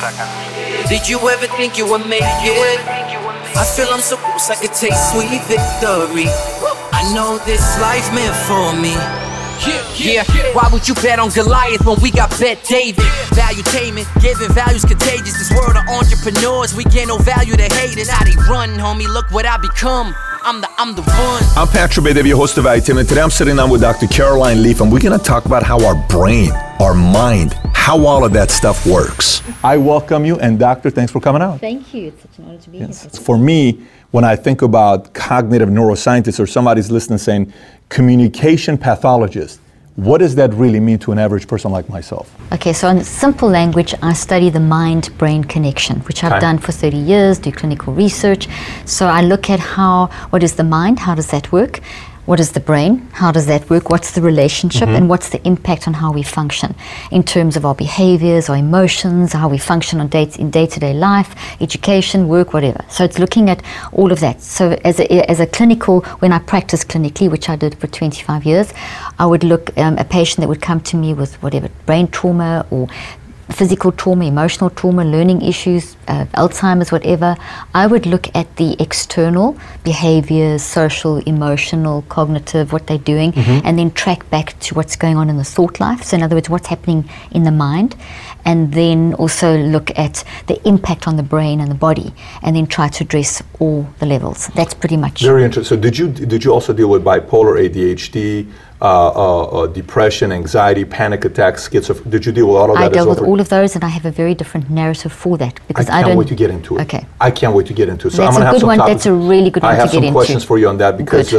seconds. Did you ever think you would make it? I feel I'm so close, I could taste sweet victory. I know this life meant for me. Yeah, why would you bet on Goliath when we got Bet David? Value taming, giving values contagious. This world of entrepreneurs, we get no value to haters. How they run, homie, look what I become. I'm the one. I'm Patrick Bet David, your host of ITM, and today I'm sitting down with Dr. Caroline Leaf, and we're going to talk about how our brain, our mind, how all of that stuff works. I welcome you, and Doctor, thanks for coming out. Thank you. It's such an honor to be here. For me, when I think about cognitive neuroscientists or somebody's listening saying, communication pathologist, what does that really mean to an average person like myself? Okay, so in simple language, I study the mind-brain connection, which I've done for 30 years, do clinical research. So I look at what is the mind, how does that work? What is the brain? How does that work? What's the relationship? Mm-hmm. And what's the impact on how we function in terms of our behaviors, our emotions, how we function in day-to-day life, education, work, whatever. So it's looking at all of that. So as a clinical, when I practice clinically, which I did for 25 years, I would look a patient that would come to me with whatever, brain trauma or physical trauma, emotional trauma, learning issues, Alzheimer's, whatever. I would look at the external behaviors, social, emotional, cognitive, what they're doing, and then track back to what's going on in the thought life. So in other words, what's happening in the mind, and then also look at the impact on the brain and the body, and then try to address all the levels. That's pretty much. Very interesting. So did you also deal with bipolar, ADHD? Depression, anxiety, panic attacks, schizophrenia. Did you deal with all of that? I dealt with all of those, and I have a very different narrative for that because I can't wait to get into it. Okay. I can't wait to get into it. So that's I'm a good have one. That's a really good one to get into. I have some questions for you on that because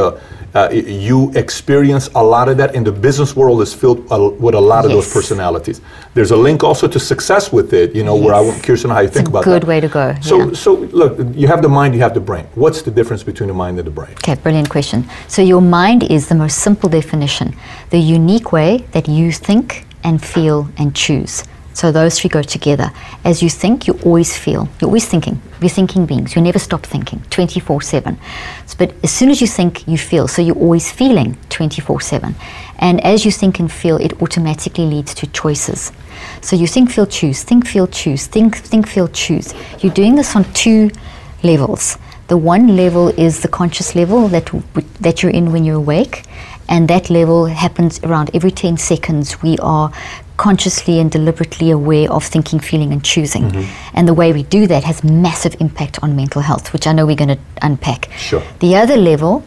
you experience a lot of that, and the business world is filled with a lot of those personalities. There's a link also to success with it. You know, where I'm curious on how you think about that. It's a good way to go. So look, you have the mind, you have the brain. What's the difference between the mind and the brain? Okay, brilliant question. So your mind is the most simple definition. The unique way that you think and feel and choose. So those three go together. As you think, you always feel. You're always thinking. You're thinking beings. You never stop thinking, 24/7. But as soon as you think, you feel. So you're always feeling 24/7. And as you think and feel, it automatically leads to choices. So you think, feel, choose. Think, feel, choose. Think, feel, choose. You're doing this on two levels. The one level is the conscious level that you're in when you're awake. And that level happens around every 10 seconds. We are consciously and deliberately aware of thinking, feeling, and choosing. Mm-hmm. And the way we do that has massive impact on mental health, which I know we're going to unpack. Sure. The other level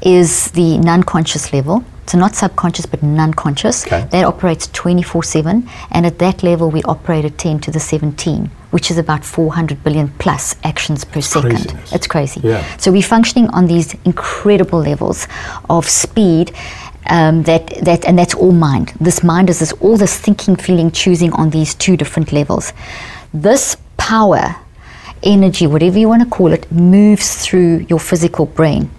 is the non-conscious level. So not subconscious, but non-conscious. Okay. That operates 24/7. And at that level, we operate at 10 to the 17, which is about 400 billion plus actions per second. Craziness. It's crazy. Yeah. So we're functioning on these incredible levels of speed, and that's all mind. This mind is all this thinking, feeling, choosing on these two different levels. This power, energy, whatever you want to call it, moves through your physical brain.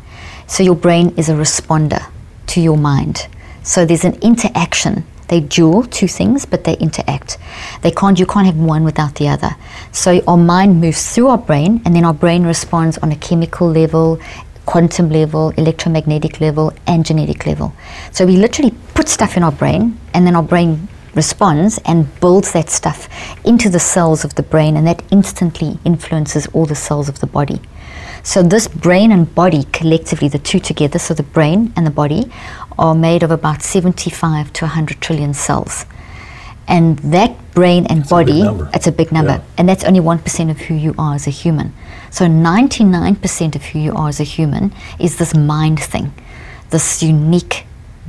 So your brain is a responder to your mind. So there's an interaction. They duel two things, but they interact. You can't have one without the other. So our mind moves through our brain, and then our brain responds on a chemical level, quantum level, electromagnetic level, and genetic level. So we literally put stuff in our brain, and then our brain responds and builds that stuff into the cells of the brain, and that instantly influences all the cells of the body. So this brain and body collectively, the two together, so the brain and the body are made of about 75 to 100 trillion cells. And that brain and body, it's a big number. Yeah. And that's only 1% of who you are as a human. So 99% of who you are as a human is this mind thing, this unique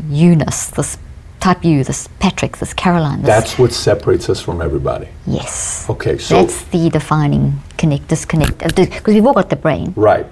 you-ness, this type you, this Patrick, this Caroline. That's what separates us from everybody. Yes. Okay, so that's the defining disconnect, because we've all got the brain. Right.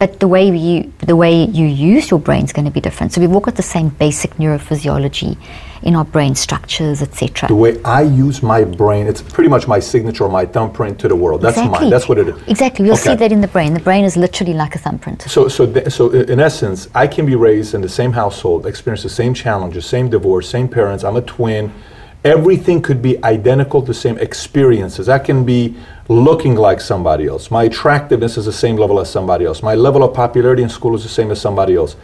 But the way you use your brain is going to be different. So we've all got the same basic neurophysiology in our brain structures, etc. The way I use my brain, it's pretty much my signature, my thumbprint to the world. That's mine. That's what it is. Exactly. You'll see that in the brain. The brain is literally like a thumbprint. So in essence, I can be raised in the same household, experience the same challenges, same divorce, same parents. I'm a twin. Everything could be identical to the same experiences. I can be looking like somebody else. My attractiveness is the same level as somebody else. My level of popularity in school is the same as somebody else.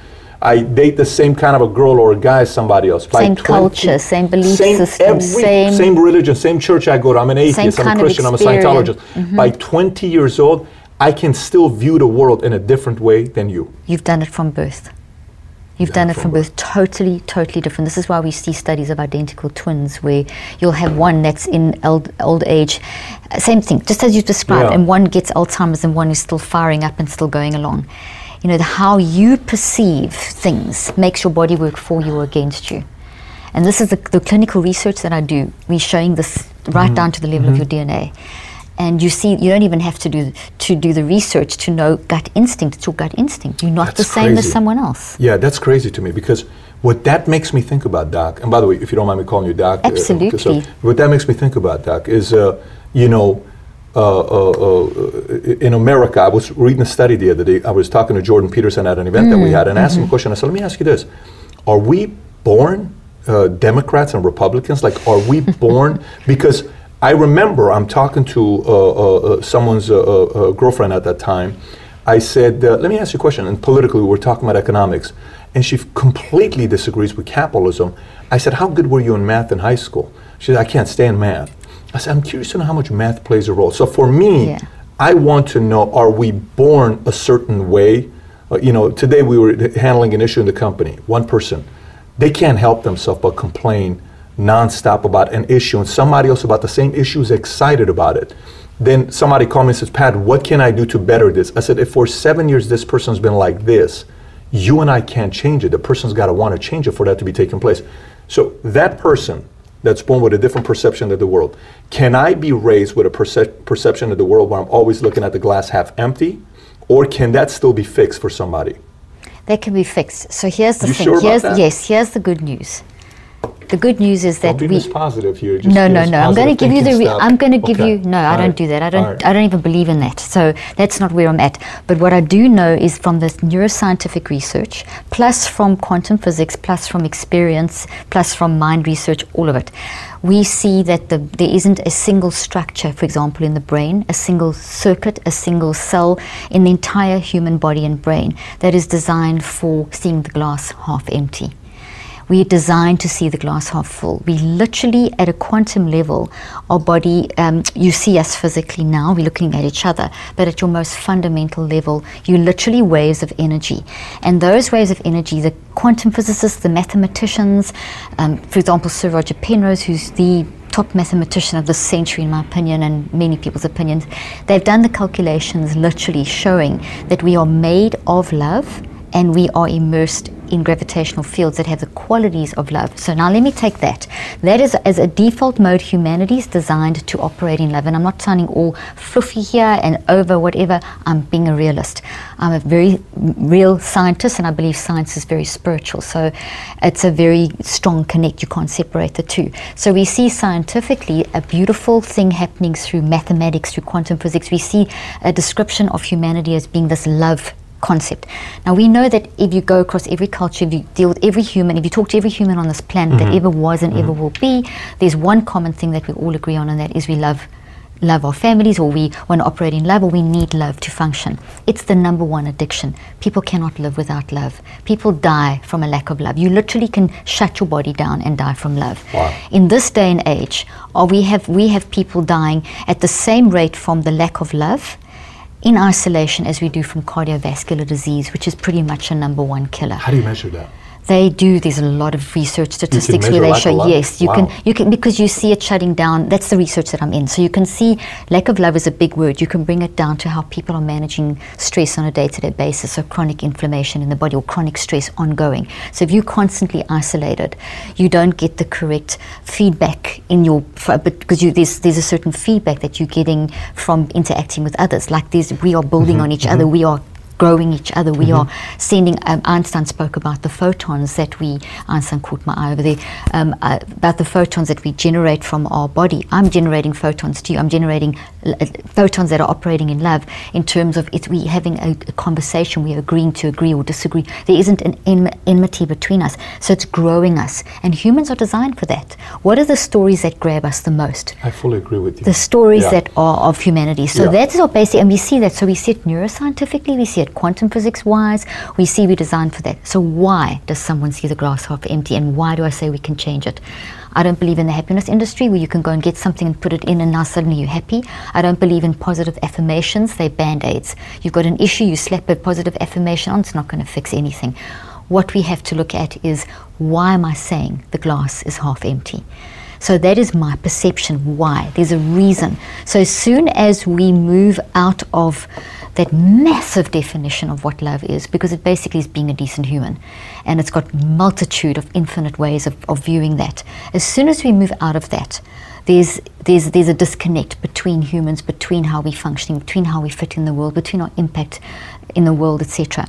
I date the same kind of a girl or a guy as somebody else. Same culture, same belief system, same religion, same church I go to. I'm an atheist, I'm a Christian, I'm a Scientologist. Mm-hmm. By 20 years old, I can still view the world in a different way than you. You've done it from birth. You've done it from birth, totally, totally different. This is why we see studies of identical twins where you'll have one that's in old age. Same thing, just as you described, and one gets Alzheimer's and one is still firing up and still going along. You know, how you perceive things makes your body work for you or against you. And this is the clinical research that I do. We're showing this right down to the level of your DNA. And you see, you don't even have to do the research to know gut instinct. It's your gut instinct. You're not the same as someone else. Yeah, that's crazy to me, because what that makes me think about, Doc, and by the way, if you don't mind me calling you Doc. Absolutely. What that makes me think about, Doc, is, in America, I was reading a study the other day. I was talking to Jordan Peterson at an event that we had, and asked him a question. I said, let me ask you this. Are we born Democrats and Republicans? Like, are we born? Because I remember I'm talking to someone's girlfriend at that time. I said, let me ask you a question. And politically, we were talking about economics. And she completely disagrees with capitalism. I said, how good were you in math in high school? She said, I can't stand math. I said, I'm curious to know how much math plays a role. So for me, I want to know, are we born a certain way? Today we were handling an issue in the company. One person, they can't help themselves but complain nonstop about an issue, and somebody else about the same issue is excited about it. Then somebody called me and says, Pat, what can I do to better this? I said, if for 7 years this person's been like this, you and I can't change it. The person's got to want to change it for that to be taking place. So that person that's born with a different perception of the world, can I be raised with a perception of the world where I'm always looking at the glass half empty, or can that still be fixed for somebody? That can be fixed. So here's the thing. Sure about that? Yes, here's the good news. The good news is that we. Positive here. Just no. I'm going to give you the. I'm going to give you. No, I don't do that. I don't even believe in that. So that's not where I'm at. But what I do know is from this neuroscientific research, plus from quantum physics, plus from experience, plus from mind research, all of it, we see that there isn't a single structure, for example, in the brain, a single circuit, a single cell in the entire human body and brain that is designed for seeing the glass half empty. We're designed to see the glass half full. We literally, at a quantum level, our body, you see us physically now, we're looking at each other, but at your most fundamental level, you're literally waves of energy. And those waves of energy, the quantum physicists, the mathematicians, for example, Sir Roger Penrose, who's the top mathematician of this century, in my opinion, and many people's opinions, they've done the calculations literally showing that we are made of love, and we are immersed in gravitational fields that have the qualities of love. So now let me take that. That is, as a default mode, humanity is designed to operate in love. And I'm not sounding all fluffy here and over whatever. I'm being a realist. I'm a very real scientist, and I believe science is very spiritual. So it's a very strong connect. You can't separate the two. So we see scientifically a beautiful thing happening through mathematics, through quantum physics. We see a description of humanity as being this love concept. Now we know that if you go across every culture, if you deal with every human, if you talk to every human on this planet that ever was and ever will be, there's one common thing that we all agree on, and that is we love our families, or we want to operate in love, or we need love to function. It's the number one addiction. People cannot live without love. People die from a lack of love. You literally can shut your body down and die from love. Wow. In this day and age, we have people dying at the same rate from the lack of love in isolation as we do from cardiovascular disease, which is pretty much a number one killer. How do you measure that? There's a lot of research statistics where they show, yes, you can, because you see it shutting down. That's the research that I'm in. So you can see lack of love is a big word. You can bring it down to how people are managing stress on a day-to-day basis, so chronic inflammation in the body or chronic stress ongoing. So if you're constantly isolated, you don't get the correct feedback in your, because there's a certain feedback that you're getting from interacting with others. Like we are building on each other, we are growing each other, we are sending, Einstein spoke about the photons that Einstein caught my eye over there, about the photons that we generate from our body. I'm generating photons to you, I'm generating photons that are operating in love in terms of it. We having a conversation, we are agreeing to agree or disagree. There isn't an enmity between us, so it's growing us, and humans are designed for that. What are the stories that grab us the most? I fully agree with you. The stories that are of humanity. So that's our basic, and we see that, so we see it neuroscientifically, we see it at quantum physics wise, we see we're designed for that. So why does someone see the glass half empty, and why do I say we can change it? I don't believe in the happiness industry where you can go and get something and put it in and now suddenly you're happy. I don't believe in positive affirmations, they're band-aids. You've got an issue, you slap a positive affirmation on, it's not going to fix anything. What we have to look at is, why am I saying the glass is half empty? So that is my perception, why. There's a reason. So as soon as we move out of that massive definition of what love is, because it basically is being a decent human, and it's got multitude of infinite ways of viewing that. As soon as we move out of that, there's a disconnect between humans, between how we function, between how we fit in the world, between our impact in the world, etc.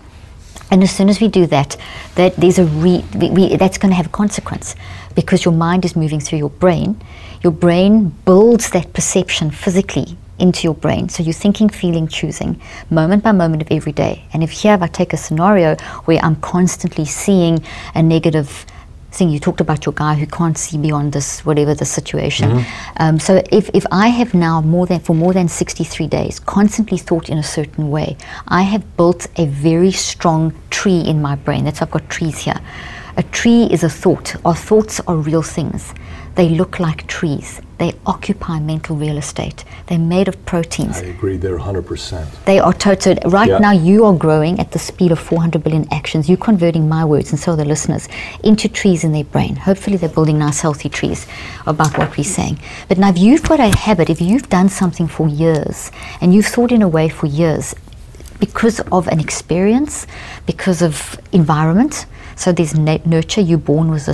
And as soon as we do that, that's going to have a consequence, because your mind is moving through your brain. Your brain builds that perception physically into your brain. So you're thinking, feeling, choosing, moment by moment of every day. And if I take a scenario where I'm constantly seeing a negative thing, you talked about your guy who can't see beyond this, whatever the situation. Mm-hmm. So if I have now for more than 63 days constantly thought in a certain way, I have built a very strong tree in my brain. That's why I've got trees here. A tree is a thought. Our thoughts are real things. They look like trees. They occupy mental real estate. They're made of proteins. I agree, they're 100%. They are total. Now you are growing at the speed of 400 billion actions. You're converting my words, and so are the listeners, into trees in their brain. Hopefully they're building nice healthy trees about what we're saying. But now if you've got a habit, if you've done something for years, and you've thought in a way for years, because of an experience, because of environment, so there's nurture, you're born with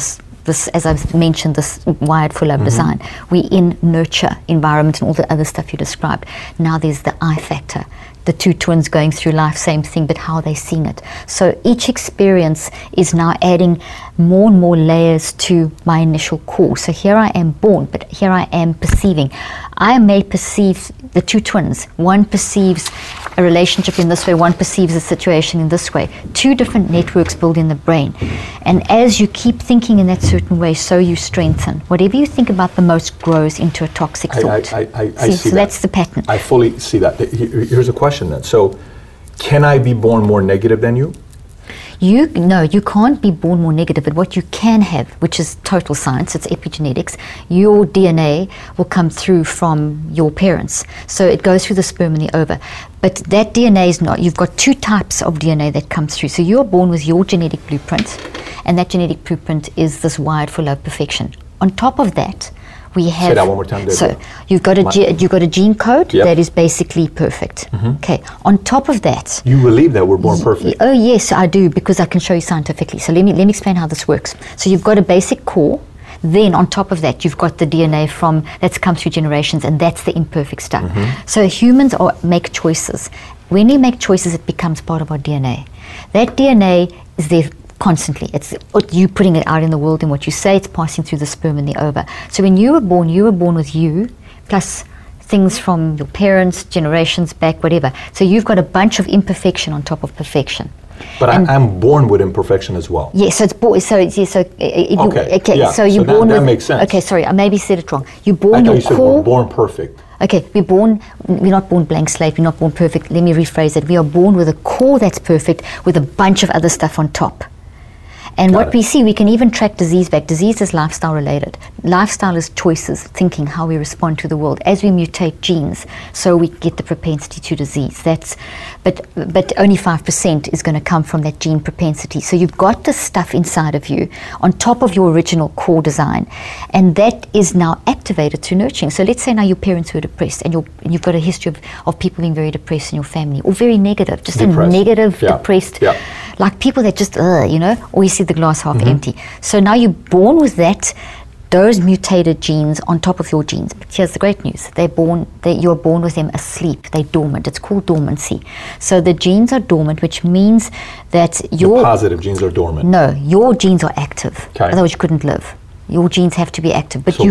this, as I've mentioned, this wired for love design. We're in nurture, environment, and all the other stuff you described. Now there's the I factor, the two twins going through life, same thing, but how they're seeing it. So each experience is now adding more and more layers to my initial core. So here I am born, but here I am perceiving. I may perceive the two twins. One perceives a relationship in this way, one perceives a situation in this way. Two different networks build in the brain. And as you keep thinking in that certain way, so you strengthen. Whatever you think about the most grows into a toxic thought. I see that. That's the pattern. I fully see that. Here's a question then. So, can I be born more negative than you? No, you can't be born more negative, but what you can have, which is total science, it's epigenetics, your DNA will come through from your parents. So it goes through the sperm and the ova. But that DNA is not, you've got two types of DNA that comes through. So you're born with your genetic blueprint, and that genetic blueprint is this wired for love perfection. On top of that, we have. Say that one more time. So you've got a gene code that is basically perfect. Okay. On top of that, you believe that we're born perfect. Oh yes, I do, because I can show you scientifically. So let me explain how this works. So you've got a basic core. Then on top of that, you've got the DNA from that's come through generations, and that's the imperfect stuff. So humans make choices. When we make choices, it becomes part of our DNA. That DNA is there. Constantly. It's you putting it out in the world, and what you say, it's passing through the sperm and the ova. So when you were born with you, plus things from your parents, generations back, whatever. So you've got a bunch of imperfection on top of perfection. But I'm born with imperfection as well. Yes, so you're born with... That makes sense. Okay, sorry, I maybe said it wrong. You're born your core... I thought you said we're born perfect. Okay, we're not born blank slate, we're not born perfect. Let me rephrase it. We are born with a core that's perfect, with a bunch of other stuff on top. And what we see, we can even track disease back. Disease is lifestyle related. Lifestyle is choices, thinking, how we respond to the world. As we mutate genes, so we get the propensity to disease. But only 5% is going to come from that gene propensity. So you've got this stuff inside of you, on top of your original core design. And that is now activated through nurturing. So let's say now your parents were depressed, and you've got a history of people being very depressed in your family, or very negative, depressed, like people that just, or you see the glass half empty. So now you're born with those mutated genes on top of your genes. But here's the great news. You're born with them asleep. They're dormant. It's called dormancy. So the genes are dormant, which means that the positive genes are dormant. No, your genes are active. Okay. Otherwise you couldn't live. Your genes have to be active. But so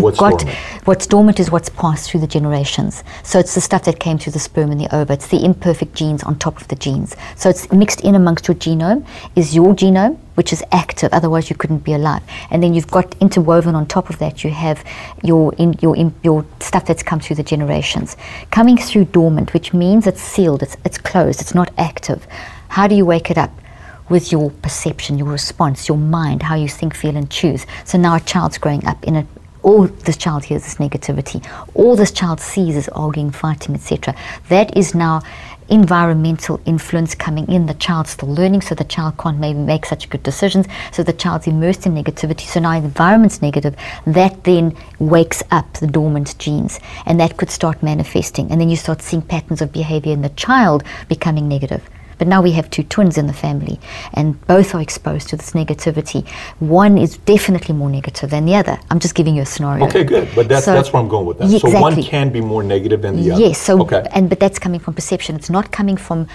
what's dormant is what's passed through the generations. So it's the stuff that came through the sperm and the ova. It's the imperfect genes on top of the genes. So it's mixed in amongst your genome is your genome, which is active, otherwise you couldn't be alive. And then you've got interwoven on top of that, you have your stuff that's come through the generations. Coming through dormant, which means it's sealed, it's closed, it's not active. How do you wake it up? With your perception, your response, your mind, how you think, feel, and choose. So now a child's growing up in a, all this child hears is negativity. All this child sees is arguing, fighting, etc. That is now environmental influence coming in. The child's still learning, so the child can't maybe make such good decisions. So the child's immersed in negativity. So now the environment's negative. That then wakes up the dormant genes, and that could start manifesting. And then you start seeing patterns of behavior in the child becoming negative. But now we have two twins in the family, and both are exposed to this negativity. One is definitely more negative than the other. I'm just giving you a scenario. Okay, good. But that's where I'm going with that. Yeah, so exactly. One can be more negative than the other. Yes. So, okay. But that's coming from perception. It's not coming from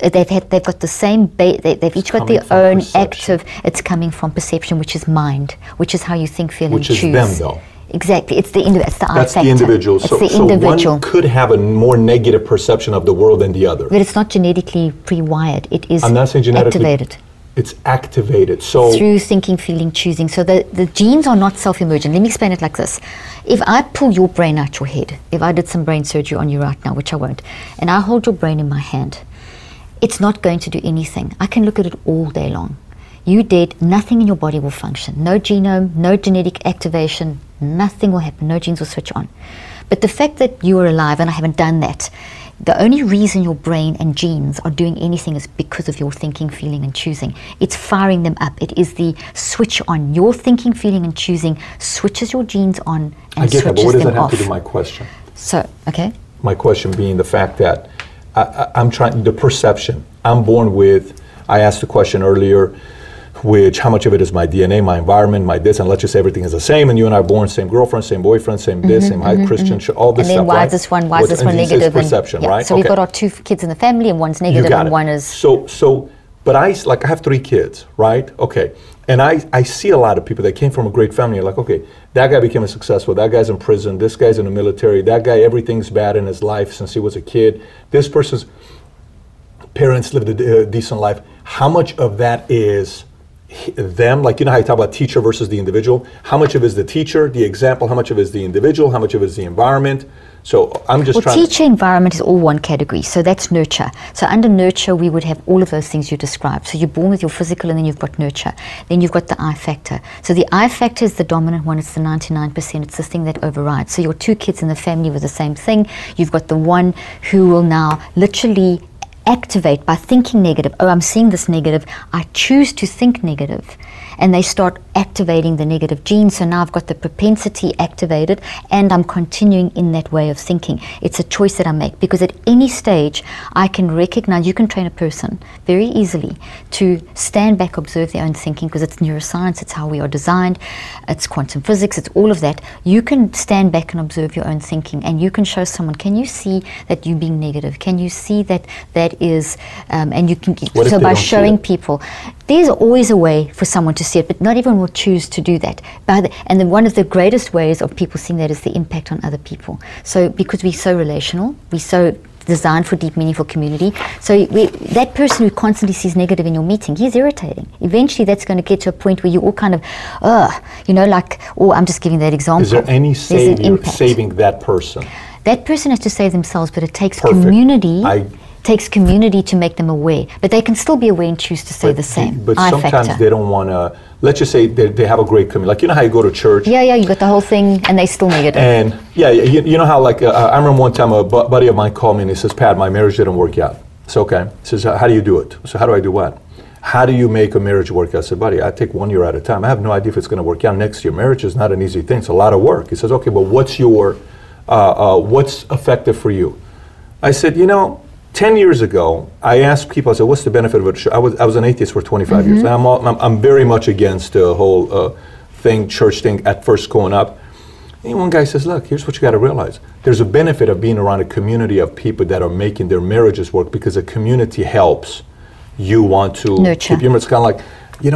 they've got the same. They've each got their own perception. Active. It's coming from perception, which is mind, which is how you think, feel, and choose. Which is them, though. Exactly. It's the individual. It's the that's factor. The individual. It's so, the individual. So one could have a more negative perception of the world than the other. But it's not genetically pre-wired. It is I'm not saying genetically, activated. It's activated. So through thinking, feeling, choosing. So the genes are not self-emergent. Let me explain it like this. If I pull your brain out your head, if I did some brain surgery on you right now, which I won't, and I hold your brain in my hand, it's not going to do anything. I can look at it all day long. You dead, nothing in your body will function. No genome, no genetic activation, nothing will happen. No genes will switch on. But the fact that you are alive and I haven't done that, the only reason your brain and genes are doing anything is because of your thinking, feeling, and choosing. It's firing them up. It is the switch on. Your thinking, feeling, and choosing switches your genes on and switches them off. I get that, but what does that have to do with my question? So, okay. My question being the fact that I'm trying, the perception. I'm born with, I asked the question earlier, which how much of it is my DNA, my environment, my this, and let's just say everything is the same, and you and I are born, same girlfriend, same boyfriend, same this, same high Christian, all this stuff, right? And then why is this one negative? It's perception, and, yeah, right? So okay. We've got our two kids in the family, and one's negative and one is... So, but I have three kids, right? Okay, and I see a lot of people that came from a great family, like, okay, that guy became successful, that guy's in prison, this guy's in the military, that guy, everything's bad in his life since he was a kid, this person's parents lived a decent life. How much of that is... them, like you know how you talk about teacher versus the individual, how much of it is the teacher, the example, how much of it is the individual, how much of it is the environment? So I'm just trying teacher, environment is all one category, so that's nurture. So under nurture we would have all of those things you described. So you're born with your physical and then you've got nurture. Then you've got the I factor. So the I factor is the dominant one, it's the 99%, it's the thing that overrides. So your two kids in the family with the same thing, you've got the one who will now literally activate by thinking negative. Oh, I'm seeing this negative. I choose to think negative. And they start activating the negative gene. So now I've got the propensity activated and I'm continuing in that way of thinking. It's a choice that I make because at any stage I can recognize, you can train a person very easily to stand back, observe their own thinking because it's neuroscience, it's how we are designed, it's quantum physics, it's all of that. You can stand back and observe your own thinking and you can show someone, can you see that you being negative? Can you see that is, and you can, so by showing people, there's always a way for someone to see it, but not everyone will choose to do that. And then one of the greatest ways of people seeing that is the impact on other people. So because we're so relational, we're so designed for deep, meaningful community, so that person who constantly sees negative in your meeting, he's irritating. Eventually that's going to get to a point where you all kind of, I'm just giving that example. Is there any saving that person? That person has to save themselves, but it takes community. Takes community to make them aware, but they can still be aware and choose to say the same. But sometimes they don't want to, let's just say they have a great community. Like, you know how you go to church? Yeah, you got the whole thing, and they still negative. And you know how, like, I remember one time a buddy of mine called me and he says, Pat, my marriage didn't work out. It's okay. He says, how do you do it? So how do I do what? How do you make a marriage work out? I said, buddy, I take 1 year at a time. I have no idea if it's going to work out next year. Marriage is not an easy thing. It's a lot of work. He says, okay, but what's effective for you? I said, 10 years ago, I asked people, I said, what's the benefit of it? I was an atheist for 25 years. And I'm very much against the whole church thing at first growing up. And one guy says, look, here's what you got to realize. There's a benefit of being around a community of people that are making their marriages work because a community helps you want to nurture. Keep your marriage. It's kind of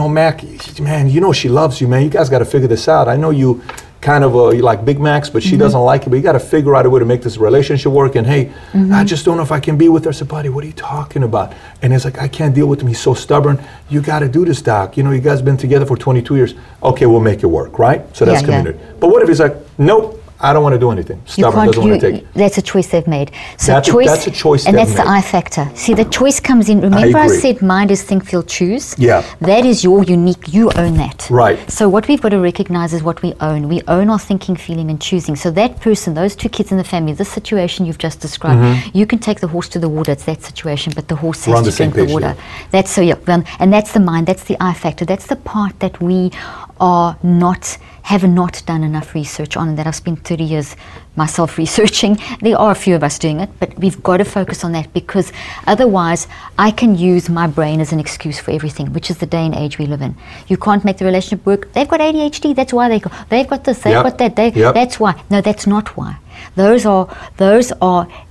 like, Mac, man, she loves you, man. You guys got to figure this out. I know you kind of you like Big Macs, but she doesn't like it, but you got to figure out a way to make this relationship work, and hey, I just don't know if I can be with her. I said, buddy, what are you talking about? And it's like, I can't deal with him, he's so stubborn. You got to do this, doc. You guys been together for 22 years. Okay, we'll make it work, right? So that's community. But what if he's like, nope, I don't want to do anything. Stubborn, doesn't want to take it. That's a choice they've made. So that's a choice and that's made. The I factor. See, the choice comes in. Remember I said mind is think, feel, choose? Yeah. That is your unique, you own that. Right. So what we've got to recognize is what we own. We own our thinking, feeling, and choosing. So that person, those two kids in the family, this situation you've just described, mm-hmm. you can take the horse to the water. It's that situation, but the horse has to drink the water. Yeah. That's so, yeah. And that's the mind. That's the I factor. That's the part that we are not... have not done enough research on, and that I've spent 30 years myself researching. There are a few of us doing it, but we've got to focus on that, because otherwise I can use my brain as an excuse for everything, which is the day and age we live in. You can't make the relationship work. They've got ADHD, that's why they've got this, they've yep. got that, yep. that's why. No, that's not why. Those are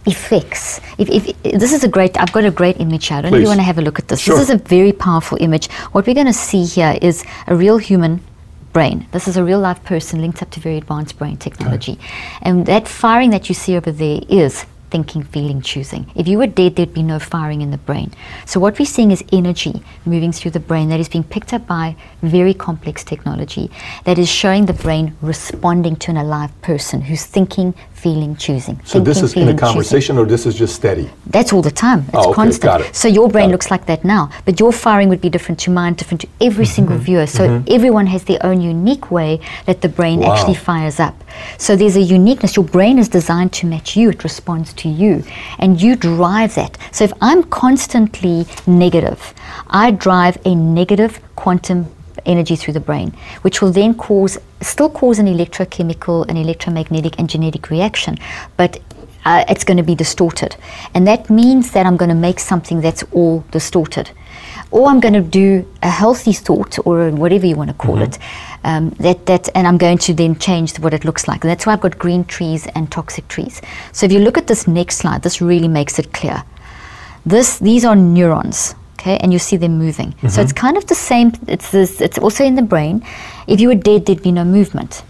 effects. If this is a great, I've got a great image here. I don't know if you want to have a look at this. Sure. This is a very powerful image. What we're going to see here is a real human brain. This is a real life person linked up to very advanced brain technology. Okay. And that firing that you see over there is thinking, feeling, choosing. If you were dead, there'd be no firing in the brain. So what we're seeing is energy moving through the brain that is being picked up by very complex technology that is showing the brain responding to an alive person who's thinking, feeling, choosing. So thinking, this is feeling, in a conversation choosing. Or this is just steady? That's all the time. It's constant. Got it. So your brain looks like that now, but your firing would be different to mine, different to every single viewer. So everyone has their own unique way that the brain actually fires up. So there's a uniqueness. Your brain is designed to match you. It responds to you and you drive that. So if I'm constantly negative, I drive a negative quantum energy through the brain, which will then cause an electrochemical, an electromagnetic and genetic reaction, but it's going to be distorted. And that means that I'm going to make something that's all distorted. Or I'm going to do a healthy thought, or whatever you want to call it, and I'm going to then change what it looks like. And that's why I've got green trees and toxic trees. So if you look at this next slide, this really makes it clear. These are neurons. Okay, and you see them moving. So it's kind of the same, it's also in the brain. If you were dead, there'd be no movement.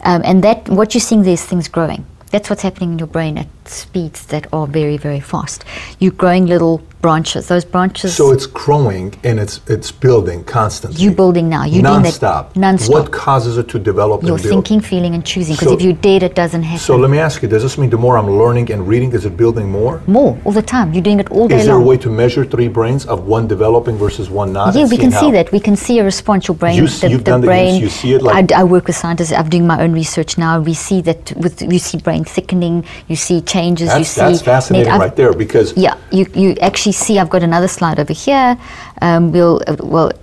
And that what you're seeing there is things growing. That's what's happening in your brain at speeds that are very, very fast. You're growing little branches. Those branches... So it's growing and it's building constantly. You're building now. You're non-stop. Non-stop. What causes it to develop and build? You're thinking, feeling and choosing. Because if you're dead, it doesn't happen. So let me ask you, does this mean the more I'm learning and reading, is it building more? More. All the time. You're doing it all day long. Is there a way to measure three brains of one developing versus one not? Yeah, we can see that. We can see a response. Your brain... You've done the brain, you see it like... I work with scientists. I'm doing my own research now. We see that you see brain thickening. You see changes. That's fascinating right there, because... Yeah. You actually see, I've got another slide over here. We've got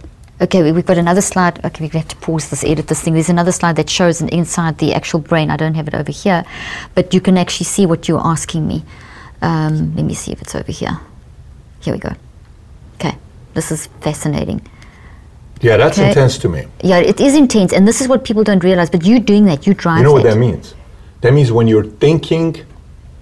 another slide. Okay, we have to pause this, edit this thing. There's another slide that shows inside the actual brain. I don't have it over here, but you can actually see what you're asking me. Let me see if it's over here. Here we go. Okay, this is fascinating. Yeah, that's intense to me. Yeah, it is intense, and this is what people don't realize, but you're doing that, you drive that. You know what that means? That means when you're thinking,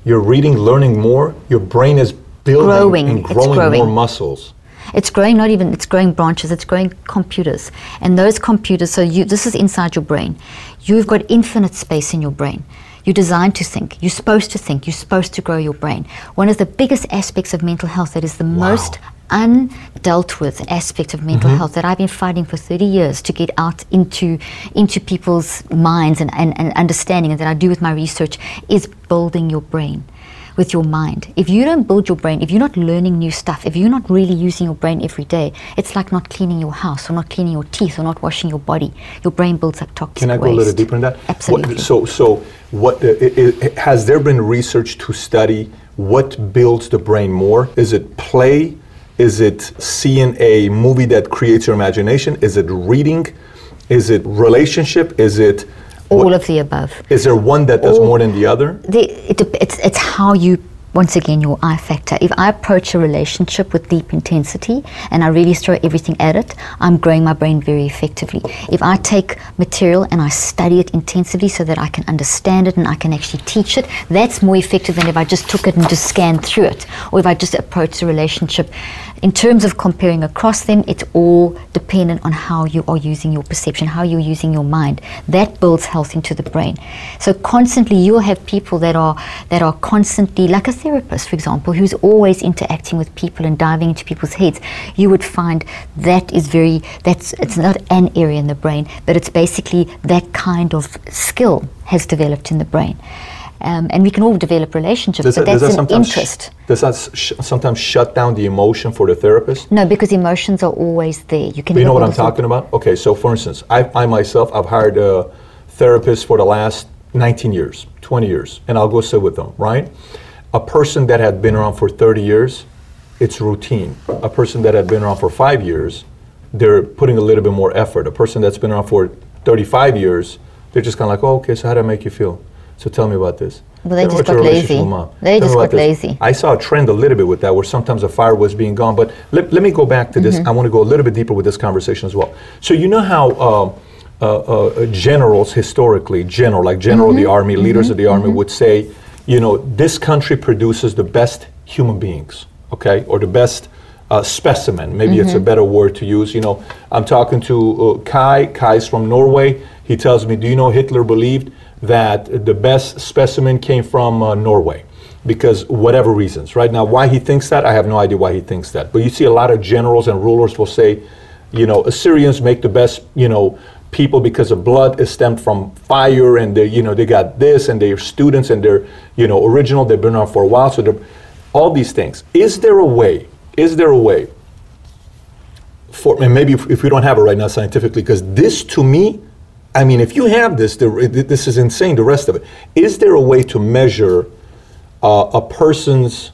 you're reading, learning more, your brain is growing more muscles. It's growing branches, it's growing computers. And those computers, this is inside your brain. You've got infinite space in your brain. You're designed to think. You're supposed to think. You're supposed to grow your brain. One of the biggest aspects of mental health that is the most undealt with aspect of mental health that I've been fighting for 30 years to get out into people's minds and understanding, and that I do with my research, is building your brain. With your mind. If you don't build your brain, if you're not learning new stuff, if you're not really using your brain every day, it's like not cleaning your house or not cleaning your teeth or not washing your body. Your brain builds up toxic waste. Can I go a little deeper in that? Absolutely. Has there been research to study what builds the brain more? Is it play? Is it seeing a movie that creates your imagination? Is it reading? Is it relationship? Is it... All of the above. Is there one that does more than the other? It's how you, once again, your I factor. If I approach a relationship with deep intensity and I really throw everything at it, I'm growing my brain very effectively. If I take material and I study it intensively so that I can understand it and I can actually teach it, that's more effective than if I just took it and just scanned through it, or if I just approach the relationship. In terms of comparing across them, it's all dependent on how you are using your perception, how you're using your mind. That builds health into the brain. So constantly you'll have people that are constantly, like I therapist, for example, who's always interacting with people and diving into people's heads, you would find that is very, it's not an area in the brain, but it's basically that kind of skill has developed in the brain. And we can all develop relationships, but that's an interest. Does that sometimes shut down the emotion for the therapist? No, because emotions are always there. You know what I'm talking about? Okay, so for instance, I myself, I've hired a therapist for the last 19 years, 20 years, and I'll go sit with them, right? A person that had been around for 30 years, it's routine. A person that had been around for 5 years, they're putting a little bit more effort. A person that's been around for 35 years, they're just kind of like, oh, okay, so how did I make you feel? So tell me about this. Well, they just got lazy. They just got lazy. I saw a trend a little bit with that, where sometimes a fire was being gone. But let me go back to this. I want to go a little bit deeper with this conversation as well. So you know how generals historically, the army, leaders of the army would say, you know, this country produces the best human beings, okay, or the best specimen. Maybe it's a better word to use. You know, I'm talking to Kai. Kai's from Norway. He tells me, do you know Hitler believed that the best specimen came from Norway, because whatever reasons, right? Now, why he thinks that, I have no idea why he thinks that. But you see a lot of generals and rulers will say, you know, Assyrians make the best, you know, people because the blood is stemmed from fire, and they, you know, they got this, and they're students, and they're, you know, original, they've been around for a while, so they're, all these things. Is there a way for, and maybe if we don't have it right now scientifically, because this to me, I mean, if you have this, this is insane, the rest of it. Is there a way to measure a person's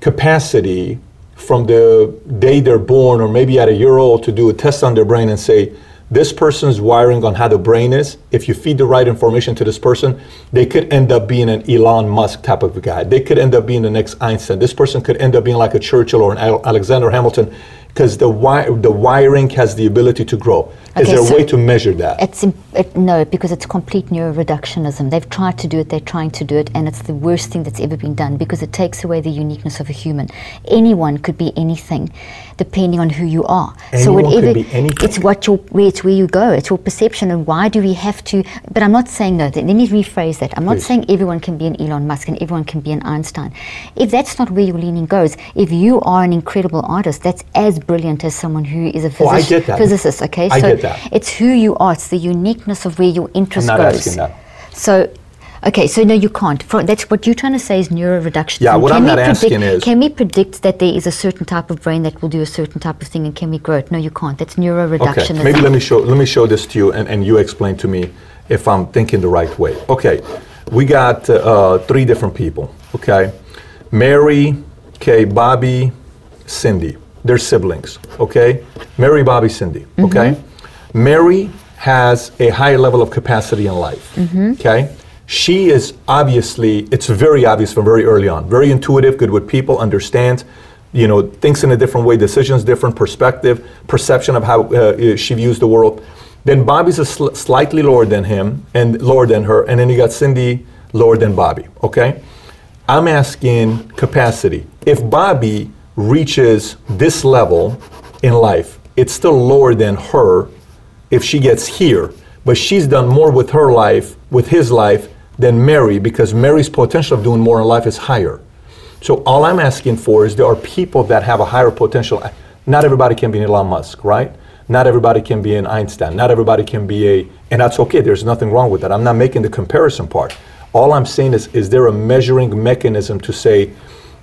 capacity from the day they're born, or maybe at a year old, to do a test on their brain and say, this person's wiring on how the brain is? If you feed the right information to this person, they could end up being an Elon Musk type of guy. They could end up being the next Einstein. This person could end up being like a Churchill or an Alexander Hamilton, because the wiring has the ability to grow. Okay, is there a way to measure that? No, because it's complete neuroreductionism. They've tried to do it, they're trying to do it, and it's the worst thing that's ever been done, because it takes away the uniqueness of a human. Anyone could be anything, depending on who you are. Anyone could be anything. It's it's where you go, it's your perception, and why do we have to, but I'm not saying no, let me rephrase that. I'm not saying everyone can be an Elon Musk and everyone can be an Einstein. If that's not where your leaning goes, if you are an incredible artist, that's as brilliant as someone who is a physicist, okay? I get that. It's who you are, it's the uniqueness of where your interest goes. I'm not asking that. So no, you can't. That's what you're trying to say is neuroreductionism. Yeah, what I'm not asking is, can we predict that there is a certain type of brain that will do a certain type of thing, and can we grow it? No, you can't. That's neuroreductionism. Okay, maybe let me show this to you, and you explain to me if I'm thinking the right way. Okay, we got three different people, okay? Mary, Bobby, Cindy. They're siblings, okay? Mary, Bobby, Cindy, okay? Mary has a high level of capacity in life, okay? She is it's very obvious from very early on, very intuitive, good with people, understands, you know, thinks in a different way, decisions different, perspective, perception of how she views the world. Then Bobby's slightly lower than him and lower than her, and then you got Cindy lower than Bobby, okay? I'm asking capacity. If Bobby reaches this level in life, it's still lower than her if she gets here, but she's done more with her life, with his life, than Mary, because Mary's potential of doing more in life is higher. So all I'm asking for is there are people that have a higher potential. Not everybody can be an Elon Musk, right? Not everybody can be an Einstein. Not everybody can be and that's okay, there's nothing wrong with that. I'm not making the comparison part. All I'm saying is there a measuring mechanism to say,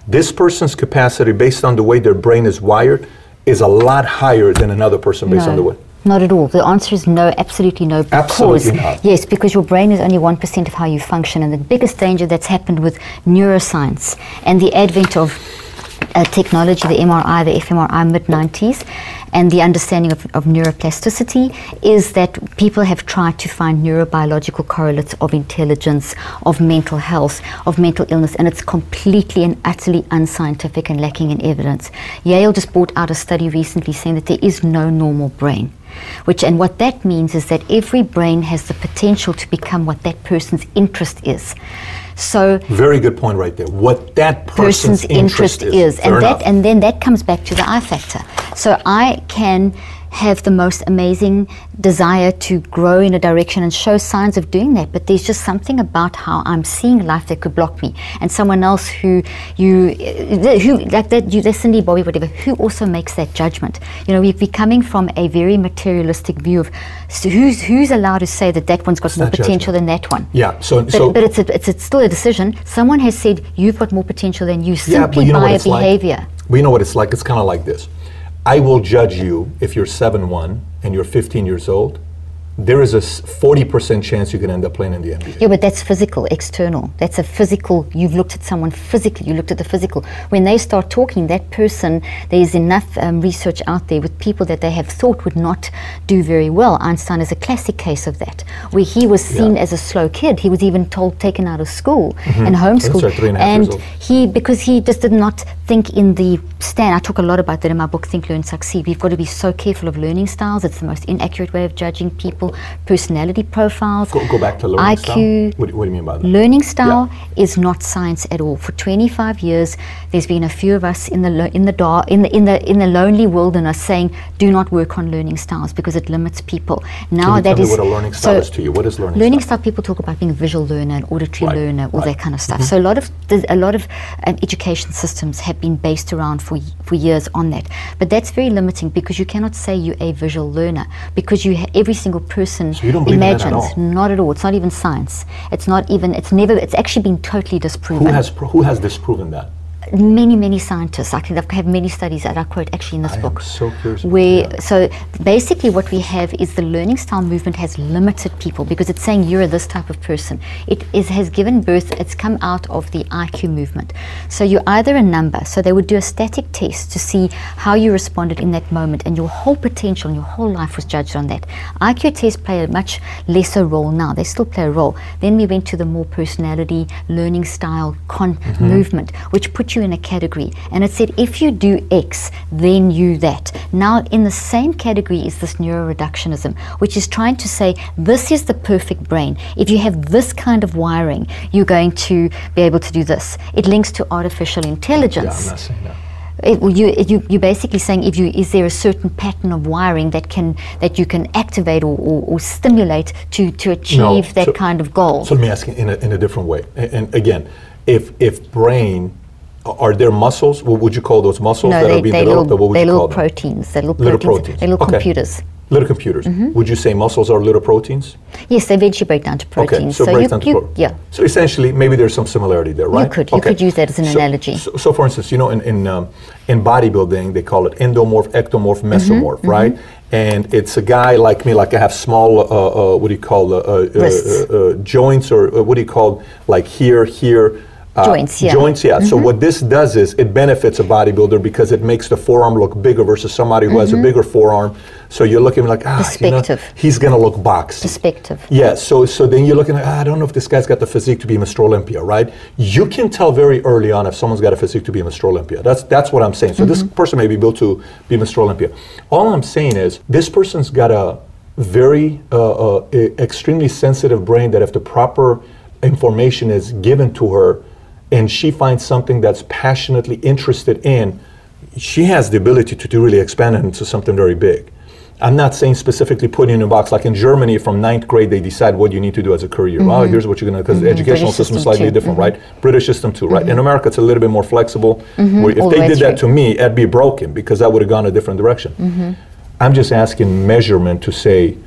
this person's capacity based on the way their brain is wired is a lot higher than another person based on the way? Not at all. The answer is no, absolutely no. Absolutely not. Yes, because your brain is only 1% of how you function, and the biggest danger that's happened with neuroscience and the advent of technology, the MRI, the fMRI, mid-90s, and the understanding of neuroplasticity is that people have tried to find neurobiological correlates of intelligence, of mental health, of mental illness, and it's completely and utterly unscientific and lacking in evidence. Yale just brought out a study recently saying that there is no normal brain. And what that means is that every brain has the potential to become what that person's interest is. So very good point right there. What that person's interest is. And then that comes back to the I factor. So I can have the most amazing desire to grow in a direction and show signs of doing that, but there's just something about how I'm seeing life that could block me. And someone else who like that, you, Cindy, Bobby, whatever, who also makes that judgment. You know, we're coming from a very materialistic view of who's allowed to say that that one's got more potential than that one. Yeah. But it's still a decision. Someone has said you've got more potential than you simply by a behavior. We know what it's like. It's kind of like this. I will judge you if you're 7'1" and you're 15 years old. There is a 40% chance you can end up playing in the NBA. Yeah, but that's physical, external. That's a physical, you've looked at someone physically, you looked at the physical. When they start talking, that person, there's enough research out there with people that they have thought would not do very well. Einstein is a classic case of that, where he was seen as a slow kid. He was even taken out of school and homeschooled. That's 3.5 years old. Because he just did not think in the stand. I talk a lot about that in my book, Think, Learn, Succeed. We've got to be so careful of learning styles. It's the most inaccurate way of judging people. Personality profiles. Go back to learning IQ, style. What do you mean by that? Learning style is not science at all. For 25 years, there's been a few of us in the lonely wilderness saying, "Do not work on learning styles because it limits people." Now that is. Tell me what a learning style is to you. What is learning style? Learning style, people talk about being a visual learner, an auditory learner, all that kind of stuff. So a lot of education systems have been based around for years on that. But that's very limiting because you cannot say you're a visual learner because you every single person imagines. Not at all. It's not even science. It's not even. It's never. It's actually been totally disproven. Who has disproven that? Many scientists. I think I've had many studies that I quote actually in this book. I'm so curious. So basically what we have is the learning style movement has limited people because it's saying you're this type of person. It has given birth. It's come out of the IQ movement. So you're either a number. So they would do a static test to see how you responded in that moment, and your whole potential and your whole life was judged on that. IQ tests play a much lesser role now. They still play a role. Then we went to the more personality, learning style movement, which put you in a category, and it said if you do X then you that. Now in the same category is this neuroreductionism, which is trying to say this is the perfect brain. If you have this kind of wiring you're going to be able to do this. It links to artificial intelligence. I'm not saying that. You're basically saying is there a certain pattern of wiring that you can activate or stimulate to achieve kind of goal. So let me ask you in a different way, and again, if brain, are there muscles? What would you call those muscles that are being developed? They're little proteins. They're little computers. Little computers. Mm-hmm. Would you say muscles are little proteins? Yes, they eventually break down to proteins. Okay, so break down to proteins. Yeah. So essentially, maybe there's some similarity there, right? You could use that as an analogy. So for instance, in bodybuilding, they call it endomorph, ectomorph, mesomorph, right? And it's a guy like me, like I have small, joints, or like here. Joints, yeah. So what this does is it benefits a bodybuilder because it makes the forearm look bigger versus somebody who has a bigger forearm. So you're looking like, he's going to look boxy. Perspective. Yeah, so then you're looking like, I don't know if this guy's got the physique to be Mr. Olympia, right? You can tell very early on if someone's got a physique to be Mr. Olympia. That's what I'm saying. So this person may be built to be Mr. Olympia. All I'm saying is this person's got a very extremely sensitive brain that if the proper information is given to her, and she finds something that's passionately interested in, she has the ability to really expand it into something very big. I'm not saying specifically put it in a box. Like in Germany, from 9th grade, they decide what you need to do as a career. Well, here's what you're going to, because the educational British system is slightly different, right? British system too, right? In America, it's a little bit more flexible. Where if they did that to me, I'd be broken because I would have gone a different direction. I'm just asking measurement to say,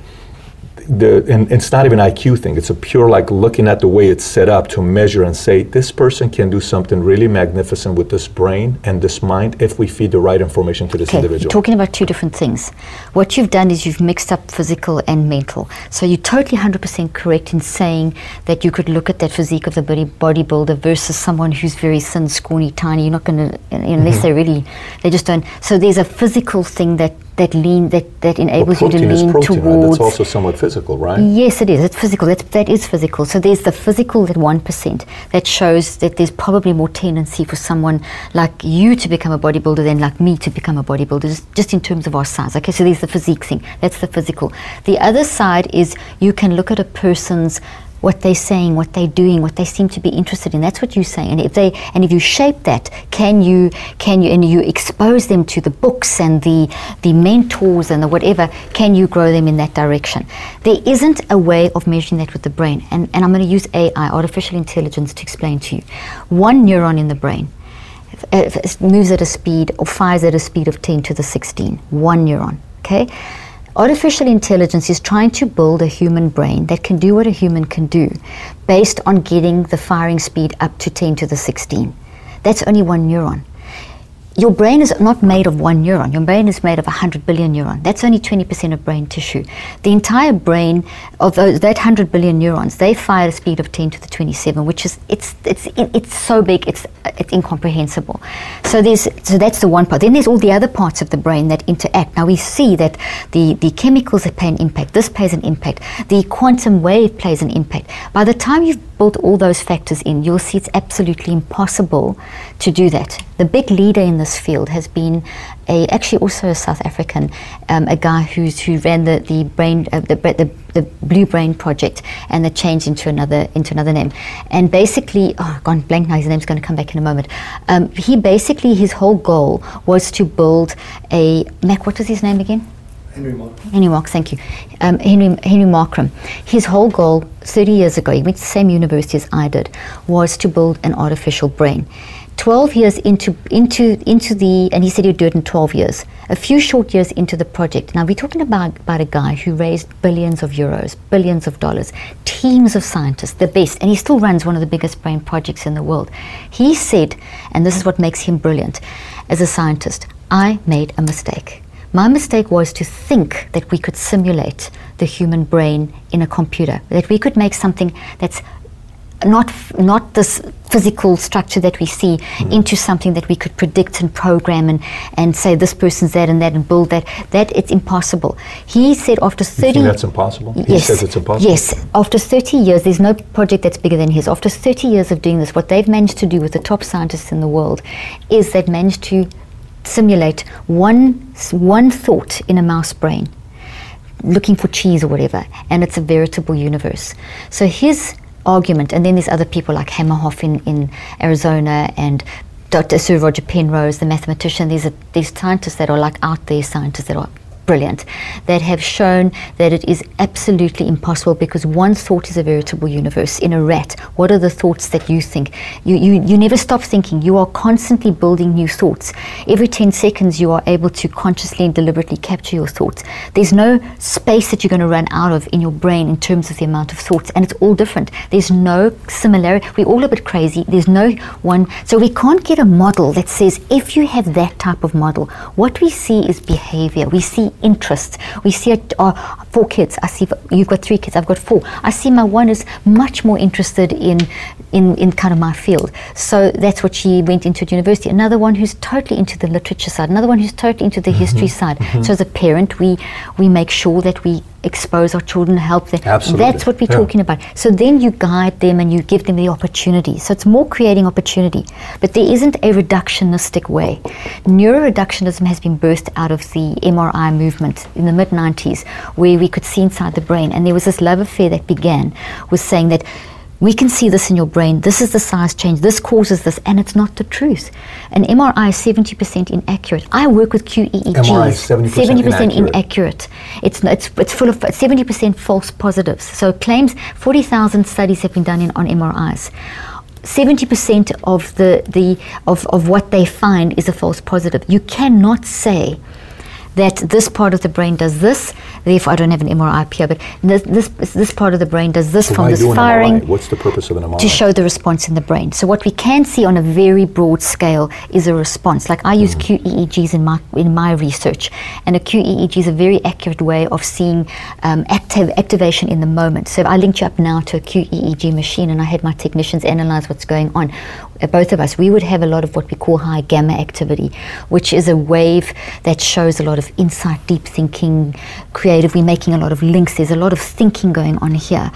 and it's not even an IQ thing. It's a pure like looking at the way it's set up to measure and say this person can do something really magnificent with this brain and this mind if we feed the right information to this individual. You're talking about two different things. What you've done is you've mixed up physical and mental. So you're totally 100% correct in saying that you could look at that physique of the bodybuilder versus someone who's very thin, scrawny, tiny. You're not going to, unless they just don't. So there's a physical thing that enables you to lean towards. Right? That's also somewhat physical, right? Yes, it is. It's physical. That is physical. So there's the physical, that 1%, that shows that there's probably more tendency for someone like you to become a bodybuilder than like me to become a bodybuilder, just in terms of our size. Okay, so there's the physique thing. That's the physical. The other side is you can look at a person's what they're saying, what they're doing, what they seem to be interested in. That's what you're saying. And if you shape that, can you expose them to the books and the mentors and the whatever, can you grow them in that direction? There isn't a way of measuring that with the brain. And I'm going to use AI, artificial intelligence, to explain to you. One neuron in the brain moves at a speed or fires at a speed of 10 to the 16. One neuron, okay? Artificial intelligence is trying to build a human brain that can do what a human can do based on getting the firing speed up to 10 to the 16. That's only one neuron. Your brain is not made of one neuron. Your brain is made of 100 billion neurons. That's only 20% of brain tissue. The entire brain of those, that 100 billion neurons, they fire at a speed of 10 to the 27, which is, it's so big, it's incomprehensible. So that's the one part. Then there's all the other parts of the brain that interact. Now we see that the chemicals play an impact. This plays an impact. The quantum wave plays an impact. By the time you've built all those factors in, you'll see it's absolutely impossible to do that. The big leader in this field has been actually also a South African, a guy who ran the Blue Brain Project, and that changed into another name. And basically, gone blank now. His name's going to come back in a moment. His whole goal was to build a Mac. What was his name again? Henry Markram. Henry Mark, thank you. Henry Markram. His whole goal 30 years ago, he went to the same university as I did, was to build an artificial brain. 12 years into the, and he said he'd do it in 12 years. A few short years into the project. Now we're talking about a guy who raised billions of euros, billions of dollars, teams of scientists, the best, and he still runs one of the biggest brain projects in the world. He said, and this is what makes him brilliant as a scientist, I made a mistake. My mistake was to think that we could simulate the human brain in a computer, that we could make something that's not this physical structure that we see into something that we could predict and program and say this person's that and build that it's impossible. He said after 30 years. You think that's impossible? Yes. He says it's impossible? Yes. After 30 years, there's no project that's bigger than his. After 30 years of doing this, what they've managed to do with the top scientists in the world is they've managed to simulate one thought in a mouse brain, looking for cheese or whatever, and it's a veritable universe. So his argument, and then there's other people like Hameroff in Arizona and Dr. Sir Roger Penrose, the mathematician. These scientists that are like out there, scientists that are brilliant, that have shown that it is absolutely impossible because one thought is a veritable universe. In a rat, what are the thoughts that you think? You never stop thinking. You are constantly building new thoughts. Every 10 seconds you are able to consciously and deliberately capture your thoughts. There's no space that you're going to run out of in your brain in terms of the amount of thoughts, and it's all different. There's no similarity. We're all a bit crazy. There's no one. So we can't get a model that says if you have that type of model. What we see is behavior. We see interests. We see it. Four kids. I see you've got three kids. I've got four. I see my one is much more interested in kind of my field. So that's what she went into at university. Another one who's totally into the literature side. Another one who's totally into the history side. Mm-hmm. So as a parent, we make sure that we expose our children, help them. Absolutely. That's what we're talking about. So then you guide them and you give them the opportunity. So it's more creating opportunity. But there isn't a reductionistic way. Neuroreductionism has been birthed out of the MRI movement in the mid-90s, where we could see inside the brain. And there was this love affair that began with saying that we can see this in your brain, this is the size change, this causes this, and it's not the truth. An MRI is 70% inaccurate. I work with QEEGs. MRI is 70% inaccurate. It's full of 70% false positives. So claims, 40,000 studies have been done on MRIs. 70% of the what they find is a false positive. You cannot say that this part of the brain does this, therefore I don't have an MRI up here, but this part of the brain does this from this firing. MRI? What's the purpose of an MRI? To show the response in the brain. So what we can see on a very broad scale is a response. Like I use QEEGs in my research, and a QEEG is a very accurate way of seeing activation in the moment. So if I linked you up now to a QEEG machine and I had my technicians analyze what's going on, both of us, we would have a lot of what we call high gamma activity, which is a wave that shows a lot of insight, deep thinking, creative. We're making a lot of links. There's a lot of thinking going on here.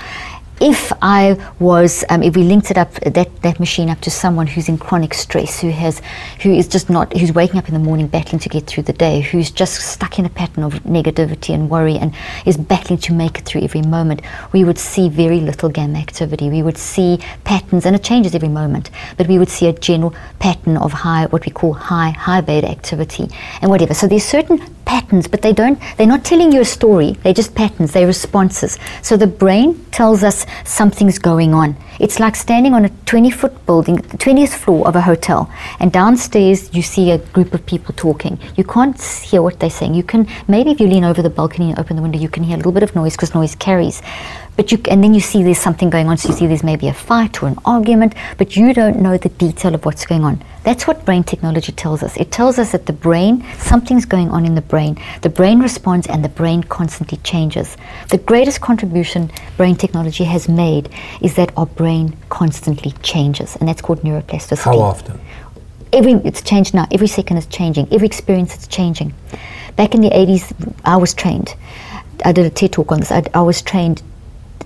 If I was, if we linked it up, that machine up to someone who's in chronic stress, who's waking up in the morning battling to get through the day, who's just stuck in a pattern of negativity and worry and is battling to make it through every moment, we would see very little gamma activity. We would see patterns, and it changes every moment, but we would see a general pattern of high beta activity and whatever. So there's certain patterns, but they're not telling you a story, they're just patterns, they're responses. So the brain tells us something's going on. It's like standing on a 20-foot building, the 20th floor of a hotel, and downstairs you see a group of people talking. You can't hear what they're saying. You can, maybe if you lean over the balcony and open the window, you can hear a little bit of noise, because noise carries. And then you see there's something going on, so you see there's maybe a fight or an argument, but you don't know the detail of what's going on. That's what brain technology tells us. It tells us that the brain, something's going on in the brain. The brain responds, and the brain constantly changes. The greatest contribution brain technology has made is that our brain constantly changes, and that's called neuroplasticity. How often? It's changed now. Every second is changing. Every experience is changing. Back in the 80s, I was trained. I did a TED talk on this. I was trained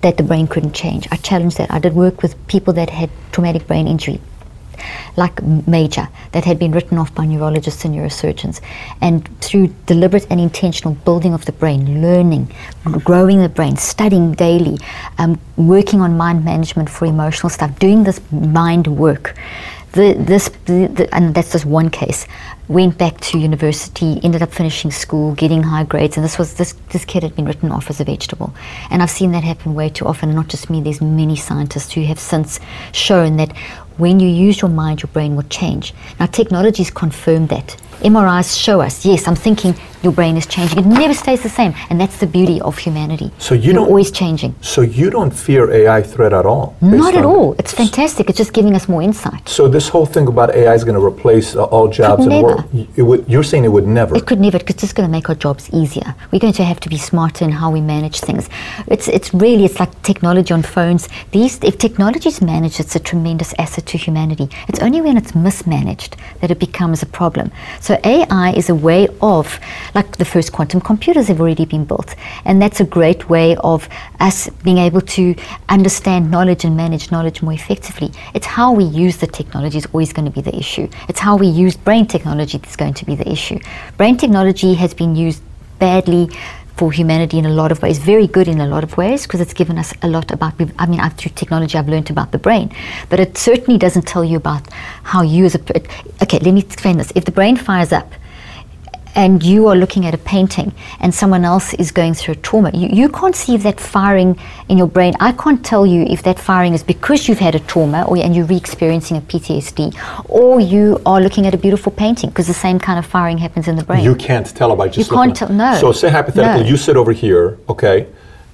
that the brain couldn't change. I challenged that. I did work with people that had traumatic brain injury, like major, that had been written off by neurologists and neurosurgeons. And through deliberate and intentional building of the brain, learning, growing the brain, studying daily, working on mind management for emotional stuff, doing this mind work, and that's just one case. Went back to university, ended up finishing school, getting high grades, and this kid had been written off as a vegetable. And I've seen that happen way too often, and not just me, there's many scientists who have since shown that when you use your mind, your brain will change. Now, technologies confirm that. MRIs show us, yes, I'm thinking, your brain is changing. It never stays the same, and that's the beauty of humanity. So you're always changing. So you don't fear AI threat at all? Not at all. It's fantastic. It's just giving us more insight. So this whole thing about AI is going to replace all jobs and work? You're saying it would never? It could never. It's just going to make our jobs easier. We're going to have to be smarter in how we manage things. It's like technology on phones. If technology is managed, it's a tremendous asset to humanity. It's only when it's mismanaged that it becomes a problem. So AI is a way of, like the first quantum computers have already been built. And that's a great way of us being able to understand knowledge and manage knowledge more effectively. It's how we use the technology is always going to be the issue. It's how we use brain technology that's going to be the issue. Brain technology has been used badly for humanity in a lot of ways, very good in a lot of ways, because it's given us a lot about, through technology I've learned about the brain, but it certainly doesn't tell you about how you okay, let me explain this. If the brain fires up, and you are looking at a painting and someone else is going through a trauma, you can't see if that firing in your brain, I can't tell you if that firing is because you've had a trauma and you're re-experiencing a PTSD, or you are looking at a beautiful painting, because the same kind of firing happens in the brain. You can't tell by just looking. You can't tell, no. So say hypothetically, you sit over here, okay,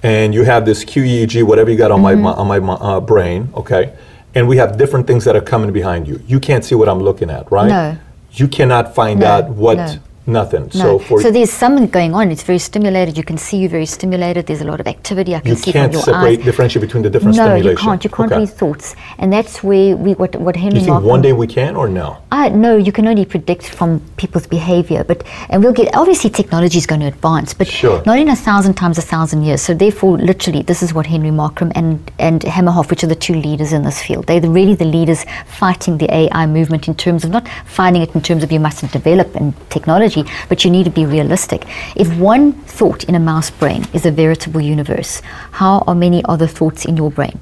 and you have this QEEG, whatever you got on my brain, okay, and we have different things that are coming behind you. You can't see what I'm looking at, right? No. You cannot find out what... No. Nothing. No. So there's something going on. It's very stimulated. You can see you're very stimulated. There's a lot of activity. I can see from your eyes. You can't separate, differentiate between the different stimulation. No, you can't. You can't read thoughts. And that's where what Henry Markram... You think one day we can, or no? No, you can only predict from people's behavior. And we'll get... Obviously, technology is going to advance, but not in 1,000 times 1,000 years. So therefore, literally, this is what Henry Markram and Hameroff, which are the two leaders in this field. They're really the leaders fighting the AI movement in terms of not fighting it in terms of you mustn't develop and technology, but you need to be realistic. If one thought in a mouse brain is a veritable universe, how many other thoughts in your brain?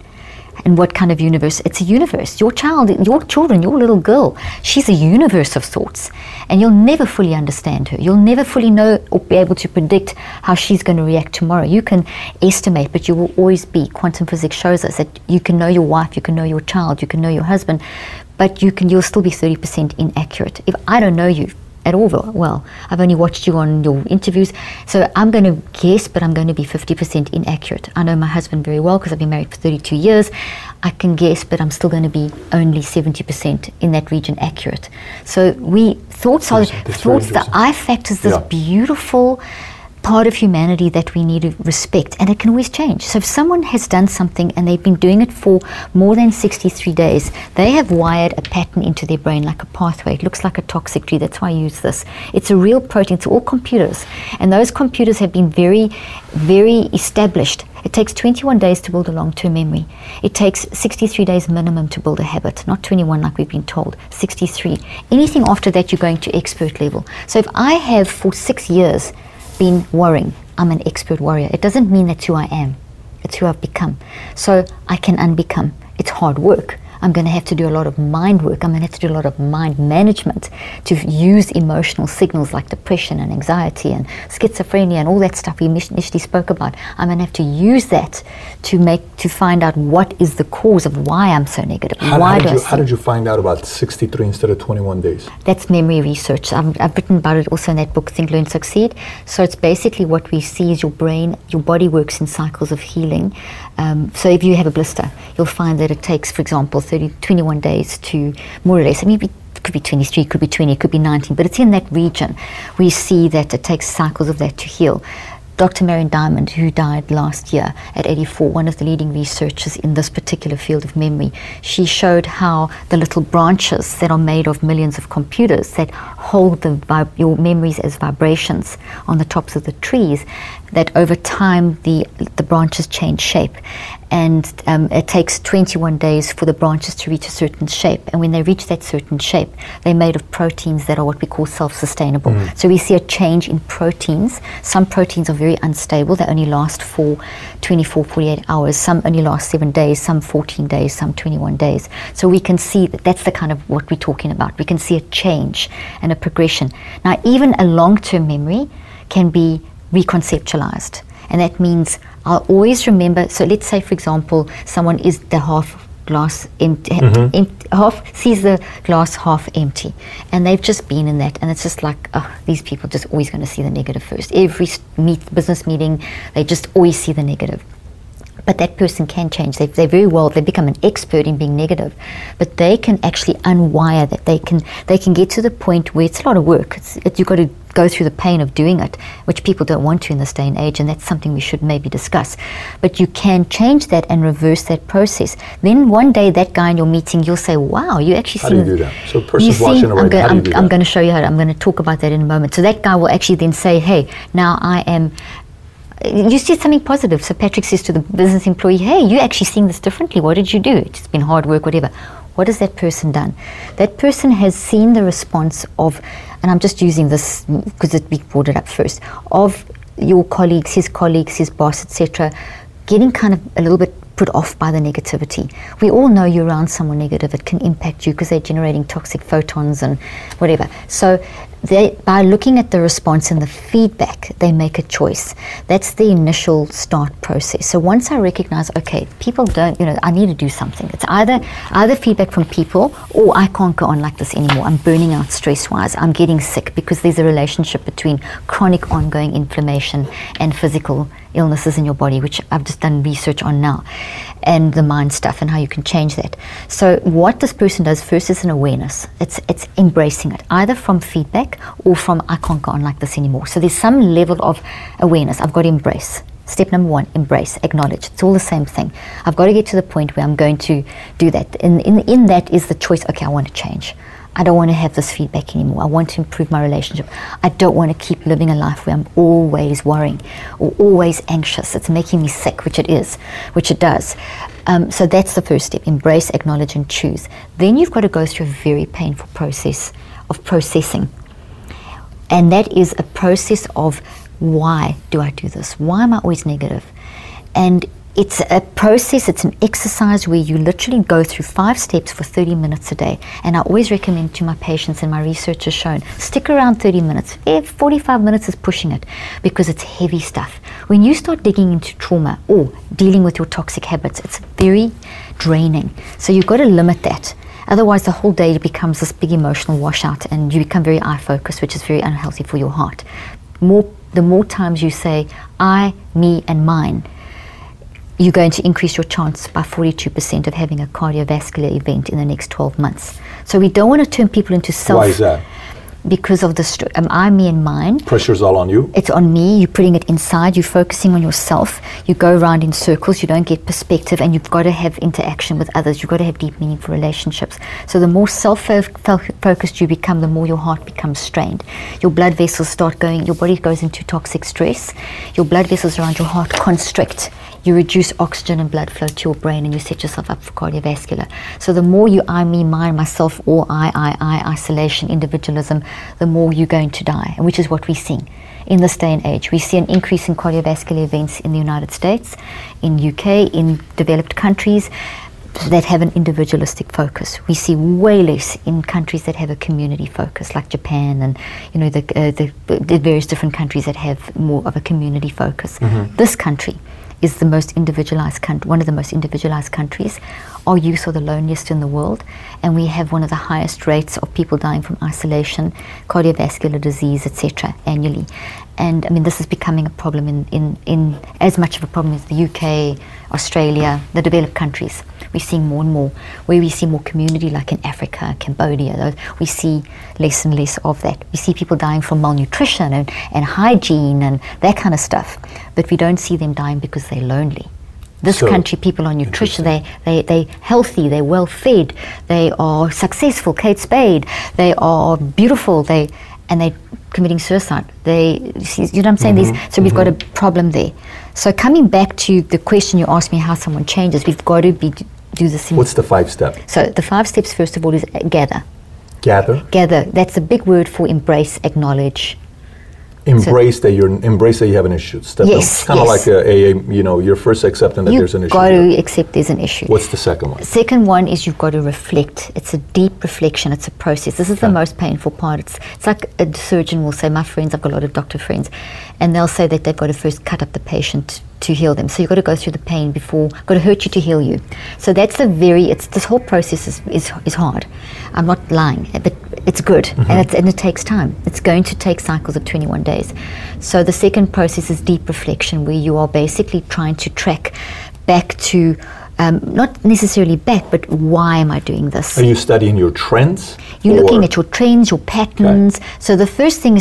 And what kind of universe? It's a universe. Your little girl, she's a universe of thoughts. And you'll never fully understand her. You'll never fully know or be able to predict how she's going to react tomorrow. You can estimate, but you will always be. Quantum physics shows us that you can know your wife, you can know your child, you can know your husband, but you'll still be 30% inaccurate. If I don't know you at all, well, I've only watched you on your interviews, so I'm going to guess, but I'm going to be 50% inaccurate. I know my husband very well because I've been married for 32 years. I can guess, but I'm still going to be only 70% in that region accurate. So the I factor is this beautiful part of humanity that we need to respect, and it can always change. So if someone has done something and they've been doing it for more than 63 days, they have wired a pattern into their brain like a pathway. It looks like a toxic tree. That's why I use this. It's a real protein. It's all computers, and those computers have been very, very established. It takes 21 days to build a long-term memory. It takes 63 days minimum to build a habit, not 21 like we've been told, 63. Anything after that, you're going to expert level. So if I have for 6 years been worrying, I'm an expert worrier. It doesn't mean that's who I am. It's who I've become. So I can unbecome. It's hard work. I'm going to have to do a lot of mind work. I'm going to have to do a lot of mind management to use emotional signals like depression and anxiety and schizophrenia and all that stuff we initially spoke about. I'm going to have to use that to find out what is the cause of why I'm so negative. How did you find out about 63 instead of 21 days? That's memory research. I've written about it also in that book, Think, Learn, Succeed. So it's basically what we see is your brain, your body works in cycles of healing. So if you have a blister, you'll find that it takes, for example, 21 days to more or less, I mean, it could be 23, it could be 20, it could be 19, but it's in that region. We see that it takes cycles of that to heal. Dr. Marion Diamond, who died last year at 84, one of the leading researchers in this particular field of memory, she showed how the little branches that are made of millions of computers that hold your memories as vibrations on the tops of the trees, that over time the branches change shape. And it takes 21 days for the branches to reach a certain shape. And when they reach that certain shape, they're made of proteins that are what we call self-sustainable. Mm. So we see a change in proteins. Some proteins are very unstable. They only last for 24, 48 hours. Some only last 7 days, some 14 days, some 21 days. So we can see that that's the kind of what we're talking about. We can see a change and a progression. Now, even a long-term memory can be reconceptualized. And that means I'll always remember, so let's say, for example, someone is the half glass empty, sees the glass half empty, and they've just been in that, and it's just like, oh, these people just always going to see the negative first. Every business meeting, they just always see the negative. But that person can change. They become an expert in being negative, but they can actually unwire that. They can get to the point where it's a lot of work. You've got to go through the pain of doing it, which people don't want to in this day and age, and that's something we should maybe discuss. But you can change that and reverse that process. Then one day that guy in your meeting, you'll say, wow, you actually see... How do you do that? So a person's watching already, I'm going to show you how. I'm going to talk about that in a moment. So that guy will actually then say, hey, now I am... You see something positive. So Patrick says to the business employee, hey, you're actually seeing this differently. What did you do? It's been hard work, whatever. What has that person done? That person has seen the response of, and I'm just using this because we brought it up first, of your colleagues, his boss, etc., getting kind of a little bit put off by the negativity. We all know you're around someone negative, it can impact you because they're generating toxic photons and whatever. So by looking at the response and the feedback, they make a choice. That's the initial start process. So once I recognize, okay, people don't, I need to do something. It's either feedback from people or I can't go on like this anymore. I'm burning out stress-wise. I'm getting sick because there's a relationship between chronic ongoing inflammation and physical illnesses in your body, which I've just done research on now, and the mind stuff and how you can change that. So what this person does first is an awareness. It's embracing it, either from feedback or from I can't go on like this anymore. So there's some level of awareness. I've got to embrace. Step number one, embrace, acknowledge. It's all the same thing. I've got to get to the point where I'm going to do that. In that is the choice, okay, I want to change. I don't want to have this feedback anymore. I want to improve my relationship. I don't want to keep living a life where I'm always worrying or always anxious. It's making me sick, which it does. So that's the first step, embrace, acknowledge, and choose. Then you've got to go through a very painful process of processing. And that is a process of why do I do this? Why am I always negative? And it's a process, it's an exercise where you literally go through 5 steps for 30 minutes a day. And I always recommend to my patients, and my research has shown, stick around 30 minutes. 45 minutes is pushing it because it's heavy stuff. When you start digging into trauma or dealing with your toxic habits, it's very draining. So you've got to limit that. Otherwise, the whole day becomes this big emotional washout and you become very eye-focused, which is very unhealthy for your heart. The more times you say, I, me, and mine, you're going to increase your chance by 42% of having a cardiovascular event in the next 12 months. So we don't want to turn people into self. Why is that? Because of the I, me, and mine. Pressure's all on you. It's on me. You're putting it inside. You're focusing on yourself. You go around in circles. You don't get perspective, and you've got to have interaction with others. You've got to have deep, meaningful relationships. So the more self-focused you become, the more your heart becomes strained. Your blood vessels start going. Your body goes into toxic stress. Your blood vessels around your heart constrict. you reduce oxygen and blood flow to your brain and you set yourself up for cardiovascular. So the more you I, me, mine, myself, or I, isolation, individualism, the more you're going to die, and which is what we're seeing in this day and age. We see an increase in cardiovascular events in the United States, in UK, in developed countries that have an individualistic focus. We see way less in countries that have a community focus, like Japan and the various different countries that have more of a community focus. Mm-hmm. This country is the most individualized country, one of the most individualized countries. Our youth are the loneliest in the world, and we have one of the highest rates of people dying from isolation, cardiovascular disease, etc., annually. And I mean, this is becoming a problem in as much of a problem as the UK, Australia, the developed countries. We're seeing more and more, where we see more community, like in Africa, Cambodia, we see less and less of that. We see people dying from malnutrition and hygiene and that kind of stuff, but we don't see them dying because they're lonely. This country, people are nutritious, they're healthy, they're well fed, they are successful, Kate Spade, they are beautiful, and they're committing suicide. You know what I'm saying? Mm-hmm. So we've got a problem there. So coming back to the question you asked me, how someone changes, we've got to do the same. What's the 5 steps? So the 5 steps, first of all, is gather. Gather? Gather. That's a big word for embrace, acknowledge. Embrace that you have an issue. Yes, kind of like you're first accepting that there's an issue. You've got to accept there's an issue. What's the second one? Second one is you've got to reflect. It's a deep reflection. It's a process. This is the most painful part. It's like a surgeon will say, my friends, I've got a lot of doctor friends, and they'll say that they've got to first cut up the patient to heal them. So you've got to go through the pain before, got to hurt you to heal you. So that's this whole process is hard. I'm not lying, but it's good, mm-hmm. and it takes time. It's going to take cycles of 21 days. So the second process is deep reflection, where you are basically trying to track back to, not necessarily back, but why am I doing this? Are you studying your trends? You're looking at your trends, your patterns. Okay. So the first thing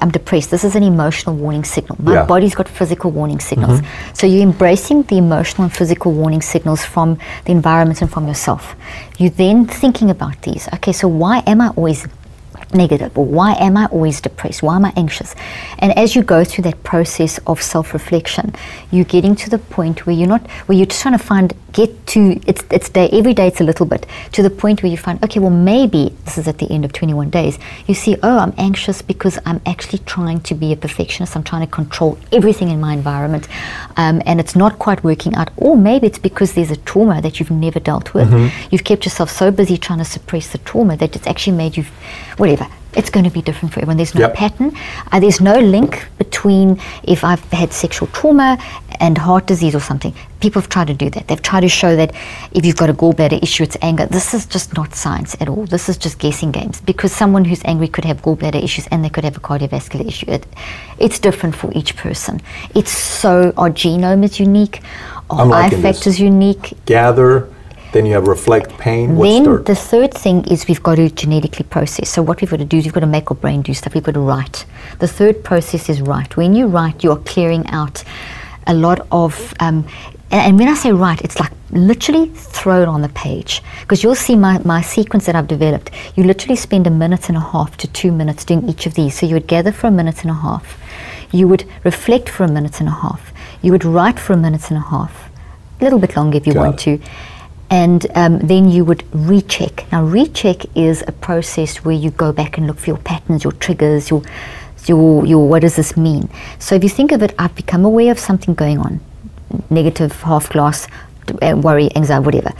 I'm depressed. This is an emotional warning signal. My body's got physical warning signals. Mm-hmm. So you're embracing the emotional and physical warning signals from the environment and from yourself. You're then thinking about these. Okay, so why am I always negative, or why am I always depressed? Why am I anxious? And as you go through that process of self-reflection, you're getting to the point where you're just trying to every day it's a little bit, to the point where you find, okay, well, maybe this is at the end of 21 days, you see, oh, I'm anxious because I'm actually trying to be a perfectionist. I'm trying to control everything in my environment, and it's not quite working out. Or maybe it's because there's a trauma that you've never dealt with. Mm-hmm. You've kept yourself so busy trying to suppress the trauma that it's actually made you, whatever. It's going to be different for everyone. There's no pattern. There's no link between if I've had sexual trauma and heart disease or something. People have tried to do that. They've tried to show that if you've got a gallbladder issue, it's anger. This is just not science at all. This is just guessing games, because someone who's angry could have gallbladder issues and they could have a cardiovascular issue. It's different for each person. Our genome is unique. Our I factor is unique. Gather. Then you have reflect, pain. The third thing is we've got to genetically process. So what we've got to do is we've got to make our brain do stuff. We've got to write. The third process is write. When you write, you are clearing out a lot of, and when I say write, it's like literally throw it on the page. Because you'll see my sequence that I've developed. You literally spend a minute and a half to 2 minutes doing each of these. So you would gather for a minute and a half. You would reflect for a minute and a half. You would write for a minute and a half. A little bit longer if you want to. And then you would recheck. Now, recheck is a process where you go back and look for your patterns, your triggers, your what does this mean? So if you think of it, I've become aware of something going on, negative, half glass, worry, anxiety, whatever.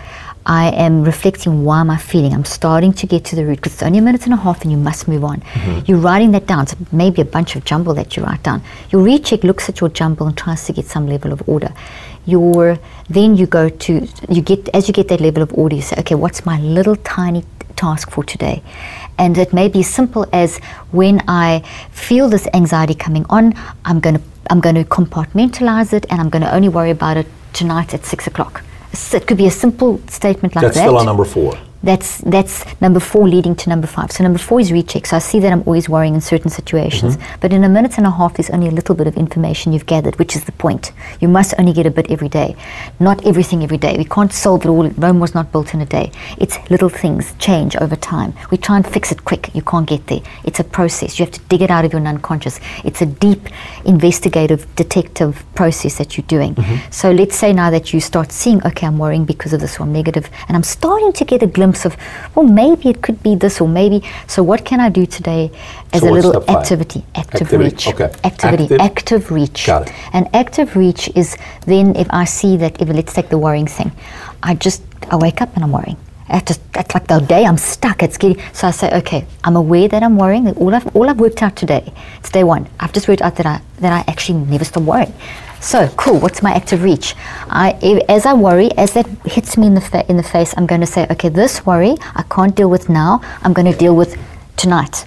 I am reflecting, why am I feeling? I'm starting to get to the root, because it's only a minute and a half and you must move on. Mm-hmm. You're writing that down, so maybe a bunch of jumble that you write down. Your recheck looks at your jumble and tries to get some level of order. As you get that level of order, you say, okay, what's my little tiny task for today? And it may be as simple as, when I feel this anxiety coming on, I'm going to compartmentalize it, and I'm going to only worry about it tonight at 6 o'clock. So it could be a simple statement like that. That's still on number 4. That's number four leading to number five. So number four is recheck. So I see that I'm always worrying in certain situations. Mm-hmm. But in a minute and a half, there's only a little bit of information you've gathered, which is the point. You must only get a bit every day. Not everything every day. We can't solve it all. Rome was not built in a day. It's little things change over time. We try and fix it quick. You can't get there. It's a process. You have to dig it out of your unconscious. It's a deep investigative, detective process that you're doing. Mm-hmm. So let's say now that you start seeing, okay, I'm worrying because of this, or I'm negative, and I'm starting to get a glimpse of, well, maybe it could be this, or maybe, so what can I do today as a little activity? Active reach. Got it. And active reach is then if I see that, if let's take the worrying thing, I wake up and I'm worrying. It's like the day I'm stuck. So I say, okay, I'm aware that I'm worrying. All I've worked out today, it's day one. I've just worked out that I actually never stop worrying. So cool. What's my active reach? As I worry, as that hits me in the face, I'm going to say, okay, this worry I can't deal with now. I'm going to deal with tonight.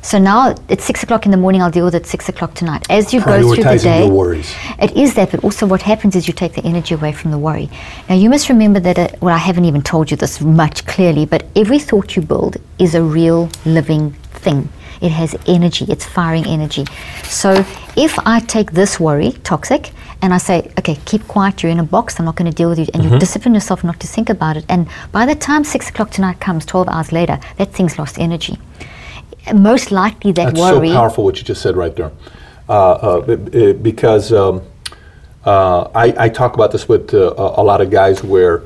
So now it's 6 o'clock in the morning. I'll deal with it 6 o'clock tonight. As you go through the day, your worries. It is that, but also what happens is you take the energy away from the worry. Now you must remember that. Well, I haven't even told you this much clearly, but every thought you build is a real living thing. It has energy. It's firing energy. So if I take this worry, toxic, and I say, okay, keep quiet. You're in a box. I'm not going to deal with you. And you discipline yourself not to think about it. And by the time 6 o'clock tonight comes, 12 hours later, that thing's lost energy. Most likely that's worry. That's so powerful what you just said right there. Because I talk about this with a lot of guys where,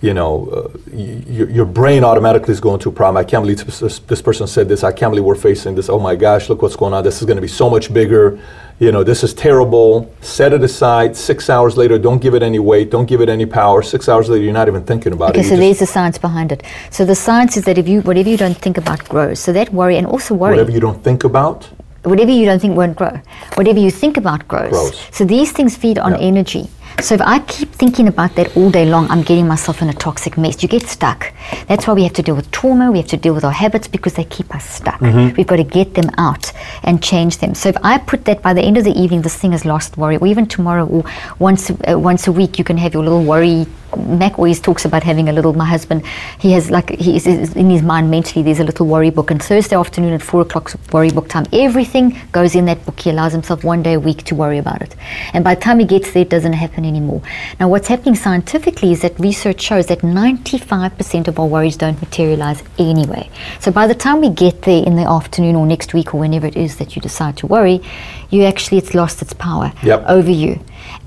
you know, your brain automatically is going to a problem. I can't believe this person said this. I can't believe we're facing this. Oh my gosh, look what's going on. This is going to be so much bigger. You know, this is terrible. Set it aside. 6 hours later, don't give it any weight. Don't give it any power. 6 hours later, you're not even thinking about it. Okay, so there's the science behind it. So the science is that whatever you don't think about grows. So that worry, and also worry. Whatever you don't think about? Whatever you don't think won't grow. Whatever you think about grows. So these things feed on energy. So if I keep thinking about that all day long, I'm getting myself in a toxic mess. You get stuck. That's why we have to deal with trauma. We have to deal with our habits because they keep us stuck. Mm-hmm. We've got to get them out and change them. So if I put that by the end of the evening, this thing has lost worry, or even tomorrow, or once a week, you can have your little worry. Mac always talks about having a little, my husband, he has like, he is in his mind mentally, there's a little worry book. And Thursday afternoon at 4 o'clock worry book time, everything goes in that book. He allows himself 1 day a week to worry about it. And by the time he gets there, it doesn't happen anymore. Now what's happening scientifically is that research shows that 95% of our worries don't materialize anyway. So by the time we get there in the afternoon or next week or whenever it is that you decide to worry, you actually, it's lost its power over you.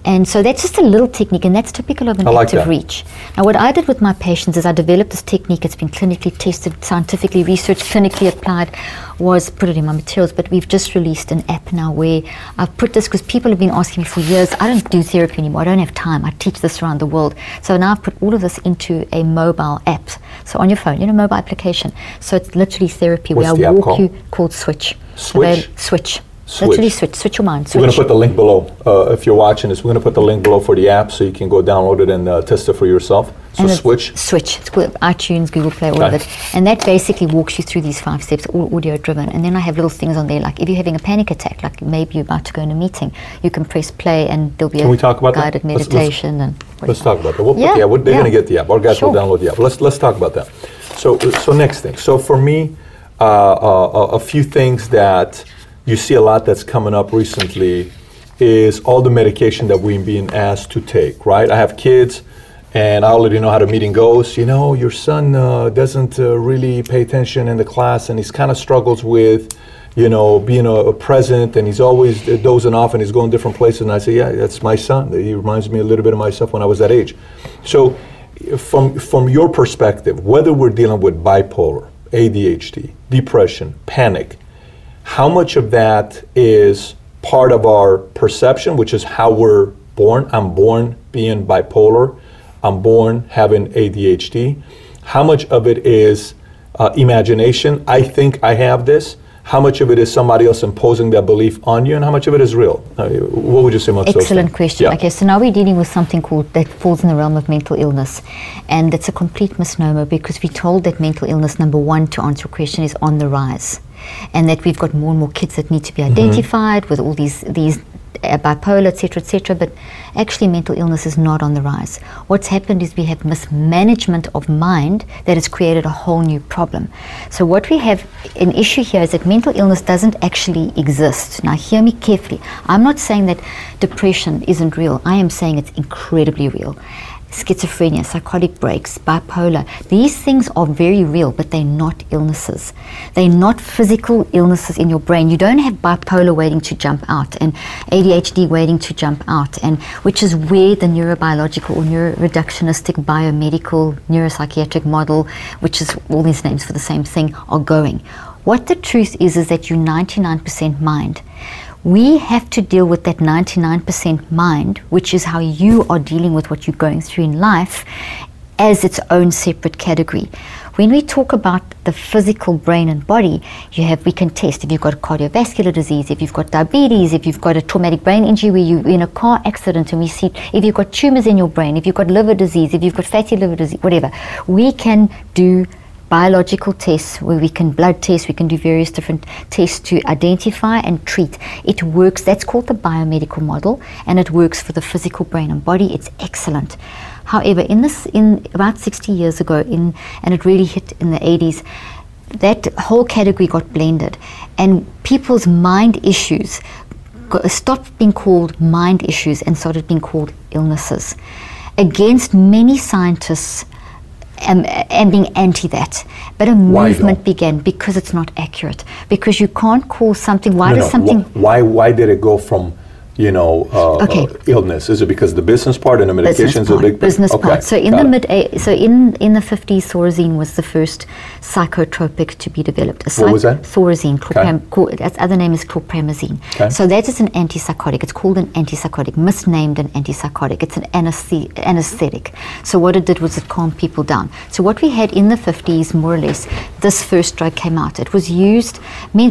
And so that's just a little technique, and that's typical of an active reach. Now, what I did with my patients is I developed this technique. It's been clinically tested, scientifically researched, clinically applied, was put it in my materials. But we've just released an app now where I've put this because people have been asking me for years. I don't do therapy anymore. I don't have time. I teach this around the world. So now I've put all of this into a mobile app. So on your phone, mobile application. So it's literally therapy. What's the app called Switch. Switch? So Switch. Literally switch your mind. Switch. We're going to put the link below. If you're watching this, we're going to put the link below for the app so you can go download it and test it for yourself. So Switch. It's iTunes, Google Play, all of it. And that basically walks you through these 5 steps, all audio driven. And then I have little things on there, like if you're having a panic attack, like maybe you're about to go in a meeting, you can press play and there'll be guided meditation. Let's talk about that. They're going to get the app. Our guys will download the app. Let's talk about that. So next thing. So for me, a few things that you see a lot that's coming up recently is all the medication that we're being asked to take, right? I have kids, and I already know how the meeting goes. You know, your son doesn't really pay attention in the class, and he's kind of struggles with, being a present, and he's always dozing off, and he's going different places. And I say, yeah, that's my son. He reminds me a little bit of myself when I was that age. So from your perspective, whether we're dealing with bipolar, ADHD, depression, panic, how much of that is part of our perception, which is how we're born? I'm born being bipolar. I'm born having ADHD. How much of it is imagination? I think I have this. How much of it is somebody else imposing that belief on you, and how much of it is real? What would you say about those things? Excellent question. Yeah. Okay, so now we're dealing with something that falls in the realm of mental illness, and it's a complete misnomer because we're told that mental illness, number one, to answer your question, is on the rise, and that we've got more and more kids that need to be identified with all these bipolar, etc., but actually mental illness is not on the rise. What's happened is we have mismanagement of mind that has created a whole new problem. So what we have an issue here is that mental illness doesn't actually exist. Now hear me carefully. I'm not saying that depression isn't real. I am saying it's incredibly real. Schizophrenia, psychotic breaks, bipolar, these things are very real, but they're not illnesses. They're not physical illnesses in your brain. You don't have bipolar waiting to jump out and ADHD waiting to jump out, and which is where the neurobiological or neuroreductionistic biomedical neuropsychiatric model, which is all these names for the same thing, are going. What the truth is that you're 99% mind. We have to deal with that 99% mind, which is how you are dealing with what you're going through in life, as its own separate category. When we talk about the physical brain and body, we can test if you've got cardiovascular disease, if you've got diabetes, if you've got a traumatic brain injury where you're in a car accident, and we see if you've got tumors in your brain, if you've got liver disease, if you've got fatty liver disease, whatever. We can do biological tests where we can blood test, we can do various different tests to identify and treat. It works, that's called the biomedical model, and it works for the physical brain and body. It's excellent. However, in about 60 years ago, and it really hit in the 80s, that whole category got blended, and people's mind issues stopped being called mind issues and started being called illnesses, against many scientists and being anti that. But a movement began because it's not accurate, because you can't call something why did it go from illness? Is it because the business part and the medications are a big business part? So in the 50s, Thorazine was the first psychotropic to be developed. What was that? Thorazine. Its other name is chlorpromazine. Okay. So that is an antipsychotic. It's called an antipsychotic, misnamed an antipsychotic. It's an anesthetic. So what it did was it calmed people down. So what we had in the 50s, more or less, this first drug came out. It was used.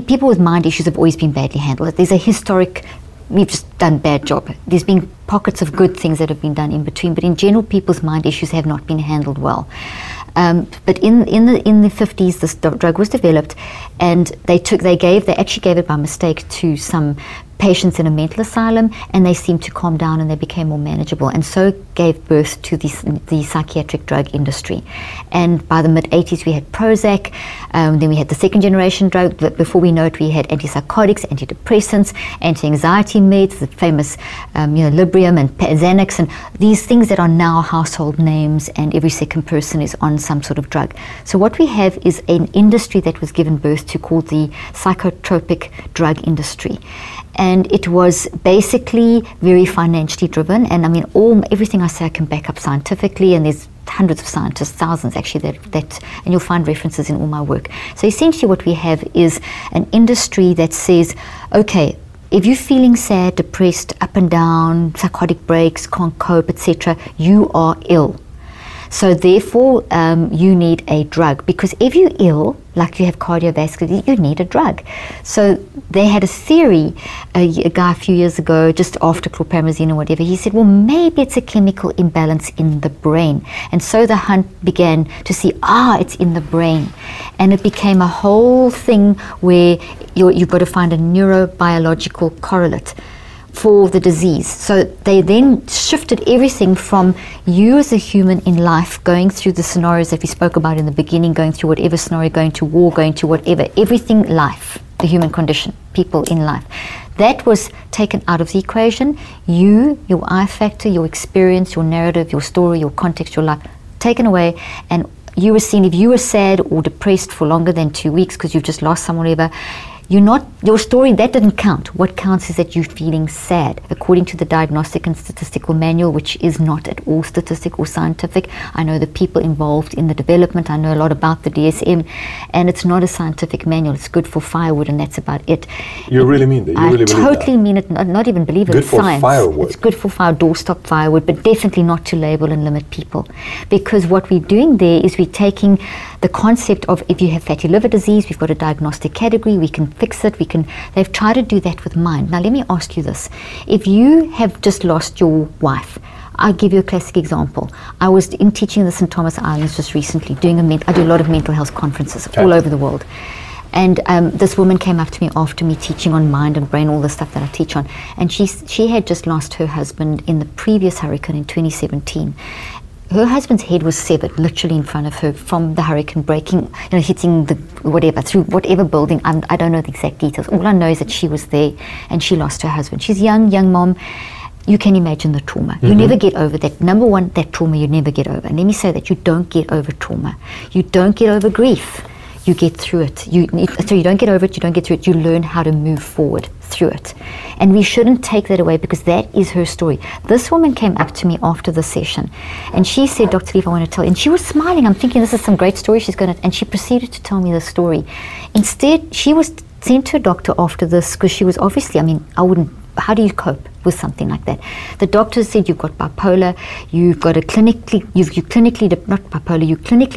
People with mind issues have always been badly handled. There's a historic. We've just done a bad job. There's been pockets of good things that have been done in between, but in general, people's mind issues have not been handled well. But in the 50s, this drug was developed, and they actually gave it by mistake to some patients in a mental asylum, and they seemed to calm down and they became more manageable, and so gave birth to the psychiatric drug industry. And by the mid 80s we had Prozac, then we had the second generation drug, but before we know it we had antipsychotics, antidepressants, anti-anxiety meds, the famous Librium and Xanax, and these things that are now household names, and every second person is on some sort of drug. So what we have is an industry that was given birth to, called the psychotropic drug industry. And it was basically very financially driven, and everything I say I can back up scientifically, and there's hundreds of scientists, thousands actually, that and you'll find references in all my work. So essentially what we have is an industry that says, okay, if you're feeling sad, depressed, up and down, psychotic breaks, can't cope, etc., you are ill. So therefore, you need a drug, because if you're ill, like you have cardiovascular, you need a drug. So they had a theory, a guy a few years ago, just after chlorpromazine or whatever, he said, well, maybe it's a chemical imbalance in the brain. And so the hunt began to see, it's in the brain. And it became a whole thing where you've got to find a neurobiological correlate for the disease. So they then shifted everything from you as a human in life going through the scenarios that we spoke about in the beginning, going through whatever scenario, going to war, going to whatever, everything life, the human condition, people in life. That was taken out of the equation. You, your I factor, your experience, your narrative, your story, your context, your life, taken away, and you were seen, if you were sad or depressed for longer than 2 weeks because you've just lost someone or whatever, your story, that didn't count. What counts is that you're feeling sad. According to the Diagnostic and Statistical Manual, which is not at all statistic or scientific. I know the people involved in the development. I know a lot about the DSM, and it's not a scientific manual. It's good for firewood, and that's about it. I really mean it. Not even believe it. Good for science. Firewood. It's good for doorstop firewood, but definitely not to label and limit people, because what we're doing there is we're taking the concept of, if you have fatty liver disease, we've got a diagnostic category. We can fix it. They've tried to do that with mind. Now let me ask you this. If you have just lost your wife, I'll give you a classic example. I was in teaching the St. Thomas Islands just recently, I do a lot of mental health conferences all over the world. And this woman came up to me after me teaching on mind and brain, all the stuff that I teach on. And she had just lost her husband in the previous hurricane in 2017. Her husband's head was severed literally in front of her from the hurricane breaking, you know, hitting the whatever, through whatever building. I don't know the exact details. All I know is that she was there and she lost her husband. She's young mom. You can imagine the trauma. Mm-hmm. You never get over that. Number one, that trauma you never get over. And let me say that you don't get over trauma. You don't get over grief. You get through it. So you don't get over it, you don't get through it, you learn how to move forward through it. And we shouldn't take that away because that is her story. This woman came up to me after the session and she said, Dr. Leaf, I want to tell you. And she was smiling. I'm thinking this is some great story she's going to, and she proceeded to tell me the story. Instead, she was sent to a doctor after this because she was obviously, I mean, I wouldn't, how do you cope with something like that? The doctor said you've got bipolar, you've got a clinically, you're clinically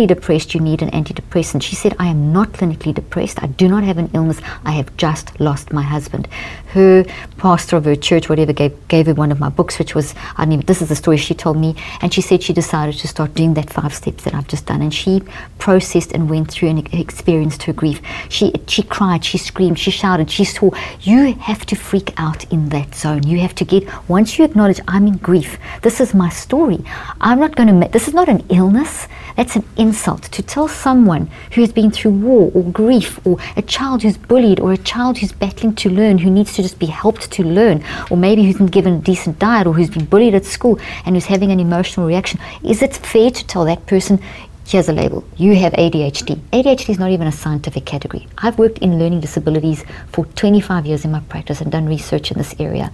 depressed, you need an antidepressant. She said, I am not clinically depressed, I do not have an illness, I have just lost my husband. Her pastor of her church, whatever, gave her one of my books, which was, I mean, this is the story she told me, and she said she decided to start doing that 5 steps that I've just done, and she processed and went through and experienced her grief. She cried, she screamed, she shouted, she swore. You have to freak out in that zone. You have to get, once you acknowledge I'm in grief, this is my story, I'm not going to, this is not an illness, that's an insult. To tell someone who has been through war or grief or a child who's bullied or a child who's battling to learn, who needs to just be helped to learn, or maybe who's been given a decent diet or who's been bullied at school and who's having an emotional reaction, is it fair to tell that person, here's a label, you have ADHD. ADHD is not even a scientific category. I've worked in learning disabilities for 25 years in my practice and done research in this area.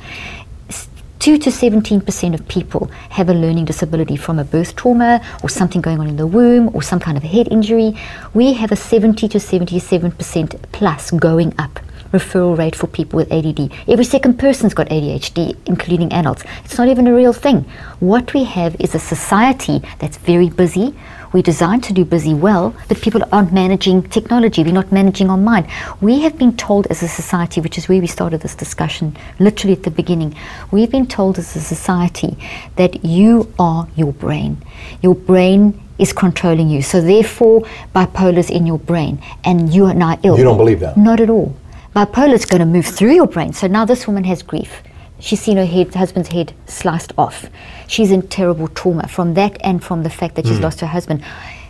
2 to 17% of people have a learning disability from a birth trauma or something going on in the womb or some kind of a head injury. We have a 70 to 77% plus going up referral rate for people with ADD. Every second person's got ADHD, including adults. It's not even a real thing. What we have is a society that's very busy. We're designed to do busy well, but people aren't managing technology. We're not managing our mind. We have been told as a society, which is where we started this discussion literally at the beginning, we've been told as a society that you are your brain. Your brain is controlling you. So therefore, bipolar's in your brain and you are now ill. You don't believe that? Not at all. Bipolar's going to move through your brain. So now this woman has grief. She's seen her husband's head sliced off. She's in terrible trauma from that and from the fact that she's lost her husband.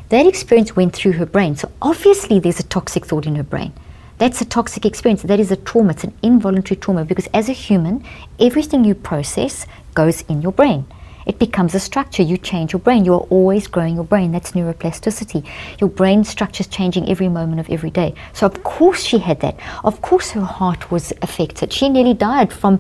That experience went through her brain. So obviously there's a toxic thought in her brain. That's a toxic experience. That is a trauma. It's an involuntary trauma because as a human, everything you process goes in your brain. It becomes a structure. You change your brain. You are always growing your brain. That's neuroplasticity. Your brain structure's changing every moment of every day. So of course she had that. Of course her heart was affected. She nearly died from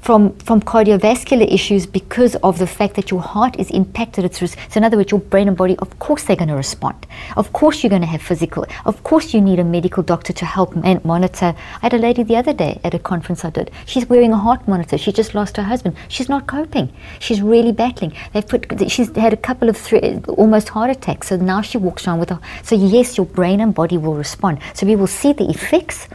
cardiovascular issues because of the fact that your heart is impacted. So in other words, your brain and body, of course they're going to respond. Of course you're going to have physical. Of course you need a medical doctor to help and monitor. I had a lady the other day at a conference I did. She's wearing a heart monitor. She just lost her husband. She's not coping. She's really battling. She's had a couple of almost heart attacks. So now she walks around with so yes, your brain and body will respond. So we will see the effects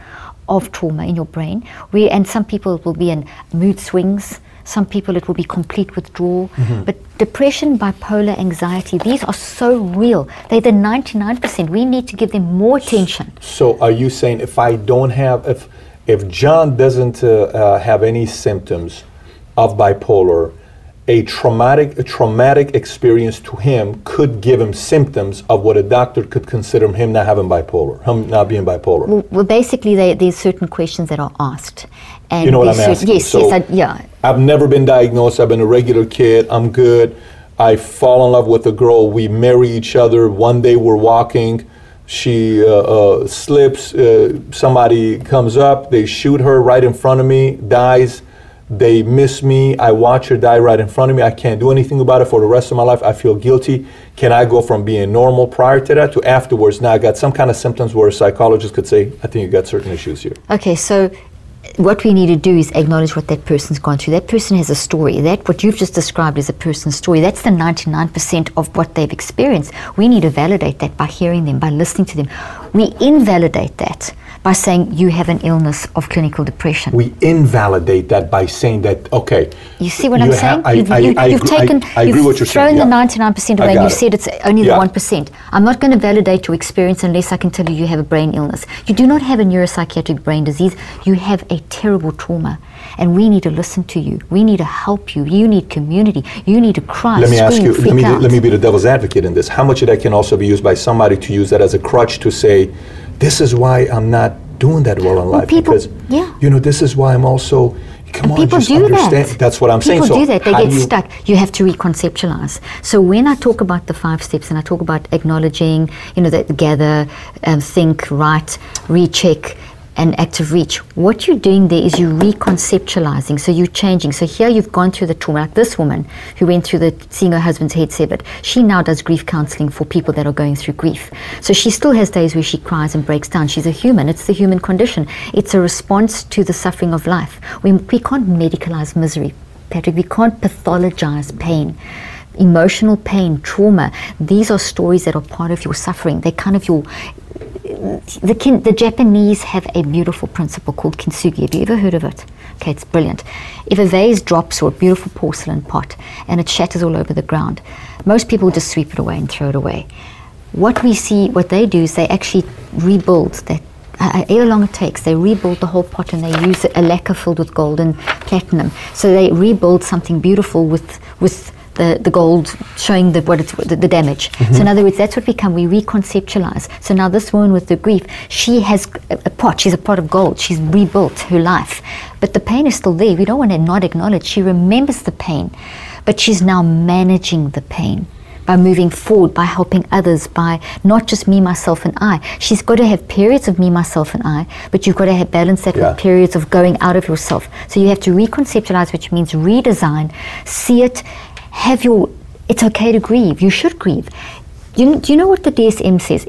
of trauma in your brain, and some people it will be in mood swings, some people it will be complete withdrawal, but depression, bipolar, anxiety, these are so real. They're the 99%. We need to give them more attention. So are you saying if I don't have, if John doesn't have any symptoms of bipolar, a traumatic experience to him could give him symptoms of what a doctor could consider him not having bipolar, him not being bipolar? Well basically, there's certain questions that are asked. And you know what I'm asking? Yes, so yes, yeah. I've never been diagnosed. I've been a regular kid. I'm good. I fall in love with a girl. We marry each other. One day we're walking. She slips. Somebody comes up. They shoot her right in front of me, dies. They miss me. I watch her die right in front of me. I can't do anything about it for the rest of my life. I feel guilty. Can I go from being normal prior to that to afterwards? Now I got some kind of symptoms where a psychologist could say, I think you got certain issues here. Okay, so what we need to do is acknowledge what that person's gone through. That person has a story. That what you've just described is a person's story. That's the 99% of what they've experienced. We need to validate that by hearing them, by listening to them. We invalidate that by saying you have an illness of clinical depression. We invalidate that by saying that, okay. You see what I'm saying? You've thrown the 99% away and you've said it's only the 1%. I'm not going to validate your experience unless I can tell you you have a brain illness. You do not have a neuropsychiatric brain disease. You have a terrible trauma. And we need to listen to you. We need to help you. You need community. You need to cry, scream, freak out. Let me be the devil's advocate in this. How much of that can also be used by somebody to use that as a crutch to say, this is why I'm not doing that well in life. People, because, you know, this is why I'm also... People do that. That's what I'm saying. People do that. They get stuck. You have to reconceptualize. So when I talk about the 5 steps and I talk about acknowledging, you know, that gather, think, write, recheck, and active reach, what you're doing there is you're reconceptualizing, so you're changing. So here you've gone through the trauma, like this woman who went through the seeing her husband's head severed. She now does grief counseling for people that are going through grief. So she still has days where she cries and breaks down. She's a human. It's the human condition. It's a response to the suffering of life. We can't medicalize misery, Patrick. We can't pathologize pain. Emotional pain, trauma, these are stories that are part of your suffering. They're kind of your... The Japanese have a beautiful principle called kintsugi. Have you ever heard of it? Okay, it's brilliant. If a vase drops or a beautiful porcelain pot and it shatters all over the ground, most people just sweep it away and throw it away. What they do is they actually rebuild that. However long it takes, they rebuild the whole pot and they use a lacquer filled with gold and platinum. So they rebuild something beautiful with the gold showing the damage. Mm-hmm. So in other words, that's what we come, we reconceptualize. So now this woman with the grief, she has a pot, she's a pot of gold, she's rebuilt her life. But the pain is still there. We don't want to not acknowledge. She remembers the pain, but she's now managing the pain by moving forward, by helping others, by not just me, myself, and I. She's got to have periods of me, myself, and I, but you've got to balance that with periods of going out of yourself. So you have to reconceptualize, which means redesign, see it, it's okay to grieve. You should grieve. Do you know what the DSM says?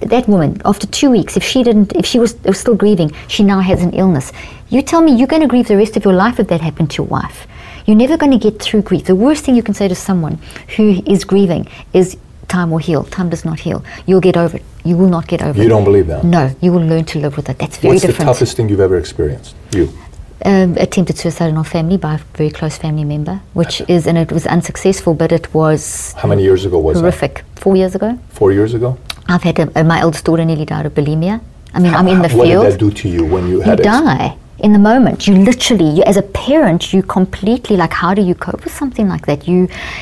That woman, after 2 weeks, if she was still grieving, she now has an illness. You tell me you're going to grieve the rest of your life if that happened to your wife. You're never going to get through grief. The worst thing you can say to someone who is grieving is, time will heal. Time does not heal. You'll get over it. You will not get over it. You don't believe that? No. You will learn to live with it. That's very different. What's the toughest thing you've ever experienced? You? Attempted suicide in our family by a very close family member, and it was unsuccessful, but it was... How many years ago was it? Horrific. 4 years ago. 4 years ago? I've had my eldest daughter nearly died of bulimia. I mean, I'm in the field. What did that do to you when you had it? You die in the moment. You literally, as a parent, you completely, like, how do you cope with something like that?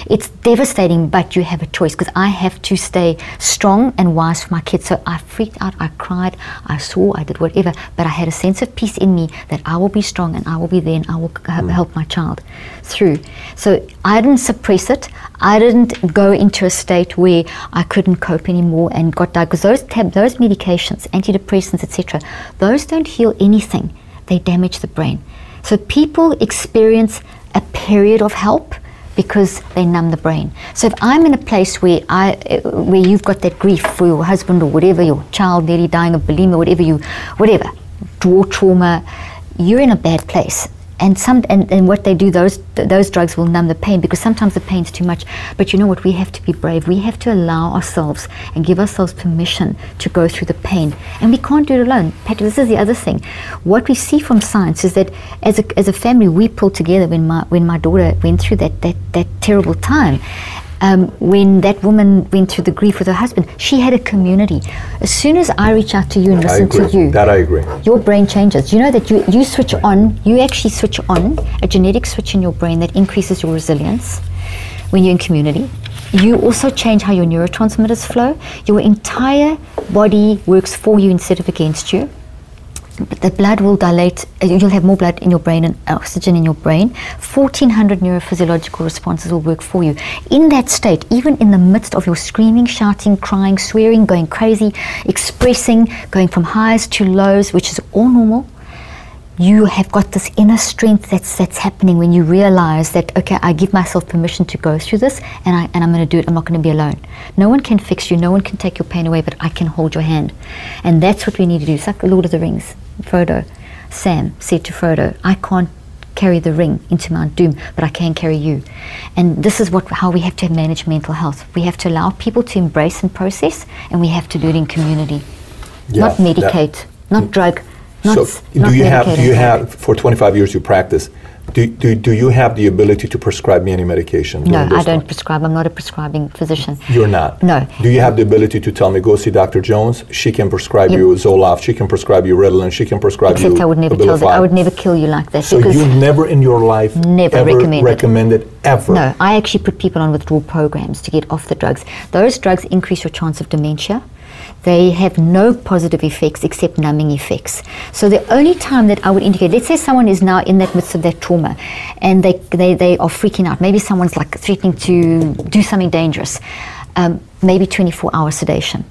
It's devastating, but you have a choice, because I have to stay strong and wise for my kids. So I freaked out, I cried, I swore, I did whatever, but I had a sense of peace in me that I will be strong and I will be there and I will help my child through. So I didn't suppress it. I didn't go into a state where I couldn't cope anymore and got diagnosed. Because those medications, antidepressants, etc., those don't heal anything. They damage the brain. So people experience a period of help because they numb the brain. So if I'm in a place where you've got that grief for your husband or whatever, your child nearly dying of bulimia, whatever, war trauma, you're in a bad place. And what they do, those drugs will numb the pain, because sometimes the pain's too much. But you know what? We have to be brave. We have to allow ourselves and give ourselves permission to go through the pain. And we can't do it alone. Patrick, this is the other thing. What we see from science is that as a family, we pulled together when my daughter went through that terrible time. When that woman went through the grief with her husband, she had a community. As soon as I reach out to you and listen to you, that I agree, your brain changes. You know that you switch on, you actually switch on a genetic switch in your brain that increases your resilience when you're in community. You also change how your neurotransmitters flow. Your entire body works for you instead of against you. But the blood will dilate, you'll have more blood in your brain and oxygen in your brain. 1,400 neurophysiological responses will work for you. In that state, even in the midst of your screaming, shouting, crying, swearing, going crazy, expressing, going from highs to lows, which is all normal, you have got this inner strength that's happening when you realize that, okay, I give myself permission to go through this and I'm going to do it. I'm not going to be alone. No one can fix you. No one can take your pain away, but I can hold your hand. And that's what we need to do. It's like Lord of the Rings, Frodo. Sam said to Frodo, I can't carry the ring into Mount Doom, but I can carry you. And this is how we have to manage mental health. We have to allow people to embrace and process, and we have to do it in community. Yeah, not medicate, not drug, not so do you have for 25 years you practice, do you have the ability to prescribe me any medication? No, I don't prescribe. I'm not a prescribing physician. You're not? No. Do you have the ability to tell me, go see Dr. Jones, she can prescribe you Zoloft, she can prescribe you Ritalin, she can prescribe Except I would never tell that. I would never kill you like that. So you never in your life recommended ever? No, I actually put people on withdrawal programs to get off the drugs. Those drugs increase your chance of dementia. They have no positive effects except numbing effects. So the only time that I would indicate, let's say someone is now in that midst of that trauma and they are freaking out. Maybe someone's like threatening to do something dangerous. Maybe 24-hour sedation.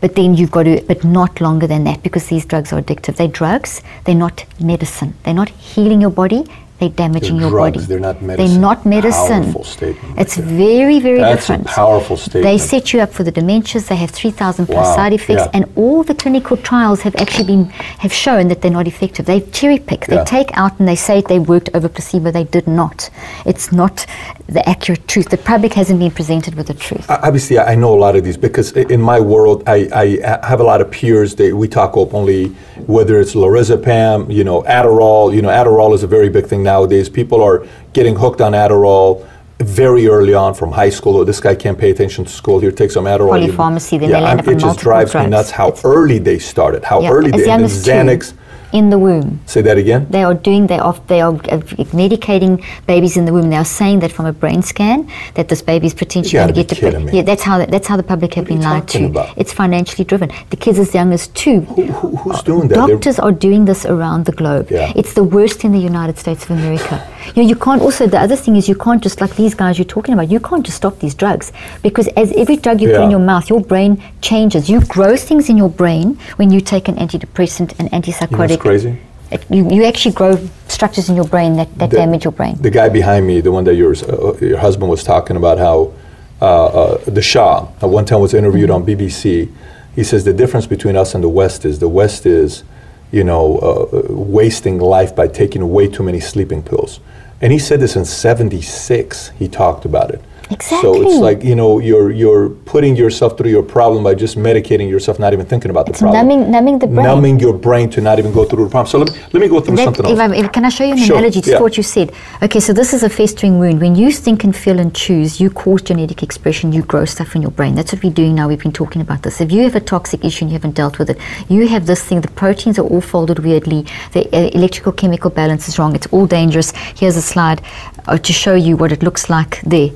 But then you've got to, but not longer than that, because these drugs are addictive. They're drugs, they're not medicine. They're not healing your body. They're damaging your drugs, body. They're not medicine. They're not medicine. Powerful statement. It's very, very different. That's a powerful statement. They set you up for the dementias. They have 3,000 plus side effects, and all the clinical trials have actually have shown that they're not effective. They cherry pick. They take out and they say they worked over placebo. They did not. It's not the accurate truth. The public hasn't been presented with the truth. Obviously, I know a lot of these because in my world, I have a lot of peers. We talk openly, whether it's lorazepam, Adderall. Adderall is a very big thing now. Nowadays, people are getting hooked on Adderall very early on from high school. Oh, this guy can't pay attention to school. Here, take some Adderall. Polypharmacy, then they land up on multiple drugs. It just drives me nuts how early they started, how early they started. Xanax. In the womb. Say that again? They are medicating babies in the womb. They are saying that from a brain scan that this baby is potentially going to get depression. Yeah, that's how the public have been lied to. About? It's financially driven. The kids as young as two. Who's doing that? Doctors are doing this around the globe. Yeah. It's the worst in the United States of America. You can't also, the other thing is you can't just, like these guys you're talking about, you can't just stop these drugs, because as every drug you put in your mouth, your brain changes. You grow things in your brain when you take an antidepressant, an antipsychotic. Crazy. You actually grow structures in your brain that damage your brain. The guy behind me, the one that your husband was talking about, how the Shah at one time was interviewed on BBC. He says the difference between us and the West is, wasting life by taking way too many sleeping pills. And he said this in '76. He talked about it. Exactly. So it's like, you're putting yourself through your problem by just medicating yourself, not even thinking about the problem. Numbing the brain. Numbing your brain to not even go through the problem. So let me go through something else. Can I show you an analogy to what you said? Okay, so this is a festering wound. When you think and feel and choose, you cause genetic expression, you grow stuff in your brain. That's what we're doing now. We've been talking about this. If you have a toxic issue and you haven't dealt with it, you have this thing, the proteins are all folded weirdly, the electrical chemical balance is wrong, it's all dangerous. Here's a slide to show you what it looks like there.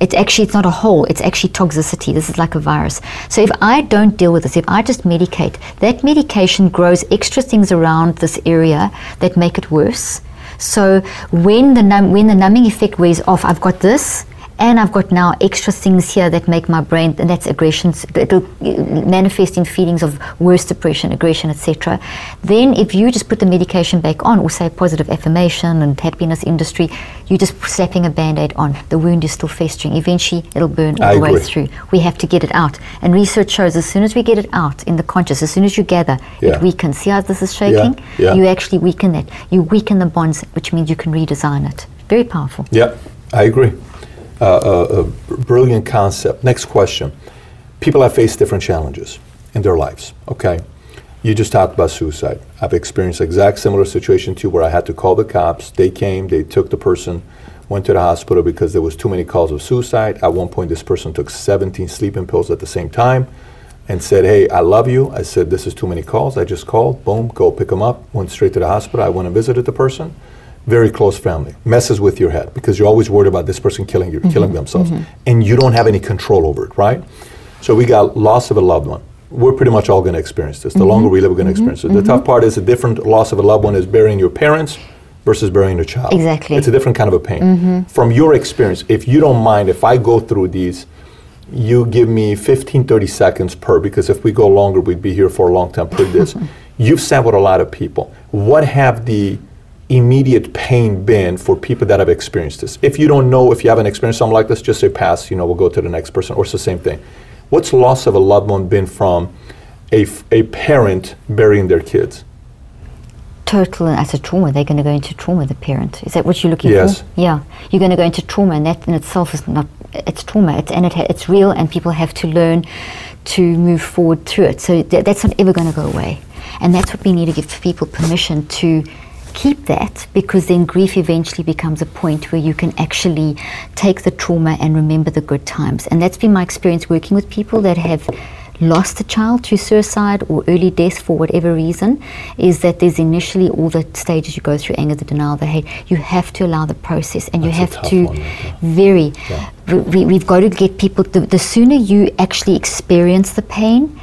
It's not a hole, it's actually toxicity. This is like a virus. So if I don't deal with this, if I just medicate, that medication grows extra things around this area that make it worse. So when the numbing effect wears off, I've got this, and I've got now extra things here that make my brain, and that's aggressions, it'll manifest in feelings of worse depression, aggression, etc. Then if you just put the medication back on, or say positive affirmation and happiness industry, you're just slapping a Band-Aid on. The wound is still festering. Eventually, it'll burn all the way through. We have to get it out. And research shows as soon as we get it out in the conscious, as soon as you gather, it weakens. See how this is shaking? Yeah. You actually weaken that. You weaken the bonds, which means you can redesign it. Very powerful. Yeah, I agree. A brilliant concept. Next question. People have faced different challenges in their lives, okay? You just talked about suicide. I've experienced the exact similar situation to where I had to call the cops. They came, they took the person, went to the hospital because there was too many calls of suicide. At one point, this person took 17 sleeping pills at the same time and said, hey, I love you. I said, this is too many calls. I just called, boom, go pick them up. Went straight to the hospital. I went and visited the person. Very close family, messes with your head because you're always worried about this person killing themselves, and you don't have any control over it, right? So we got loss of a loved one. We're pretty much all going to experience this. The longer we live, we're going to experience it. The tough part is the different loss of a loved one is burying your parents versus burying a child. Exactly. It's a different kind of a pain. From your experience, if you don't mind, if I go through these, you give me 15, 30 seconds per, because if we go longer, we'd be here for a long time per this. You've sat with a lot of people. What have the immediate pain been for people that have experienced this? If you don't know, if you haven't experienced something like this, just say pass, we'll go to the next person, or it's the same thing. What's loss of a loved one been from a parent burying their kids? total and utter trauma, they're going to go into trauma, the parent. Is that what you're looking for? Yeah. You're going to go into trauma, and that in itself is not, it's trauma, it's real, and people have to learn to move forward through it. So that's not ever going to go away. And that's what we need to give people permission to keep that, because then grief eventually becomes a point where you can actually take the trauma and remember the good times. And that's been my experience working with people that have lost a child to suicide or early death for whatever reason, is that there's initially all the stages you go through, anger, the denial, the hate. You have to allow the process, and that's, you have to we've got to get people, the sooner you actually experience the pain,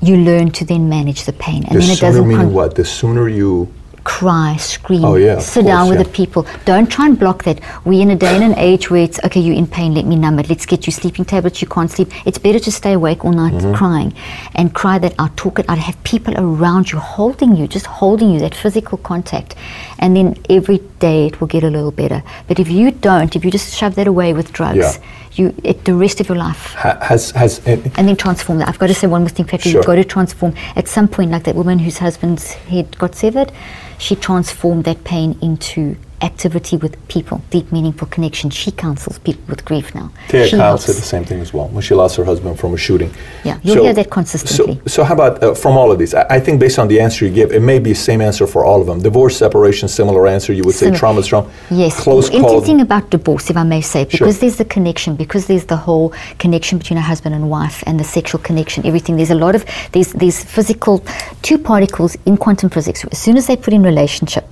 you learn to then manage the pain. And the then it doesn't what? The sooner you cry, scream, sit down with the people. Don't try and block that. We're in a day and an age where it's, okay, you're in pain, let me numb it. Let's get you sleeping tablets, you can't sleep. It's better to stay awake all night crying, and cry that out, talk it out, have people around you holding you, just holding you, that physical contact. And then every day it will get a little better. But if you don't, if you just shove that away with drugs, the rest of your life and then transform that. I've got to say one more thing, Patrick. You've got to transform. At some point, like that woman whose husband's head got severed, she transformed that pain into activity with people, deep meaningful connection. She counsels people with grief now. Thea Kyle said the same thing as well when she lost her husband from a shooting. Yeah, you'll hear that consistently. So how about from all of these? I think based on the answer you give, it may be the same answer for all of them. Divorce, separation, similar answer. You would say trauma is trauma. Yes. Close call. Interesting about divorce, if I may say, because there's the connection, because there's the whole connection between a husband and wife and the sexual connection, everything. There's a lot of these physical two particles in quantum physics. As soon as they put in relationship,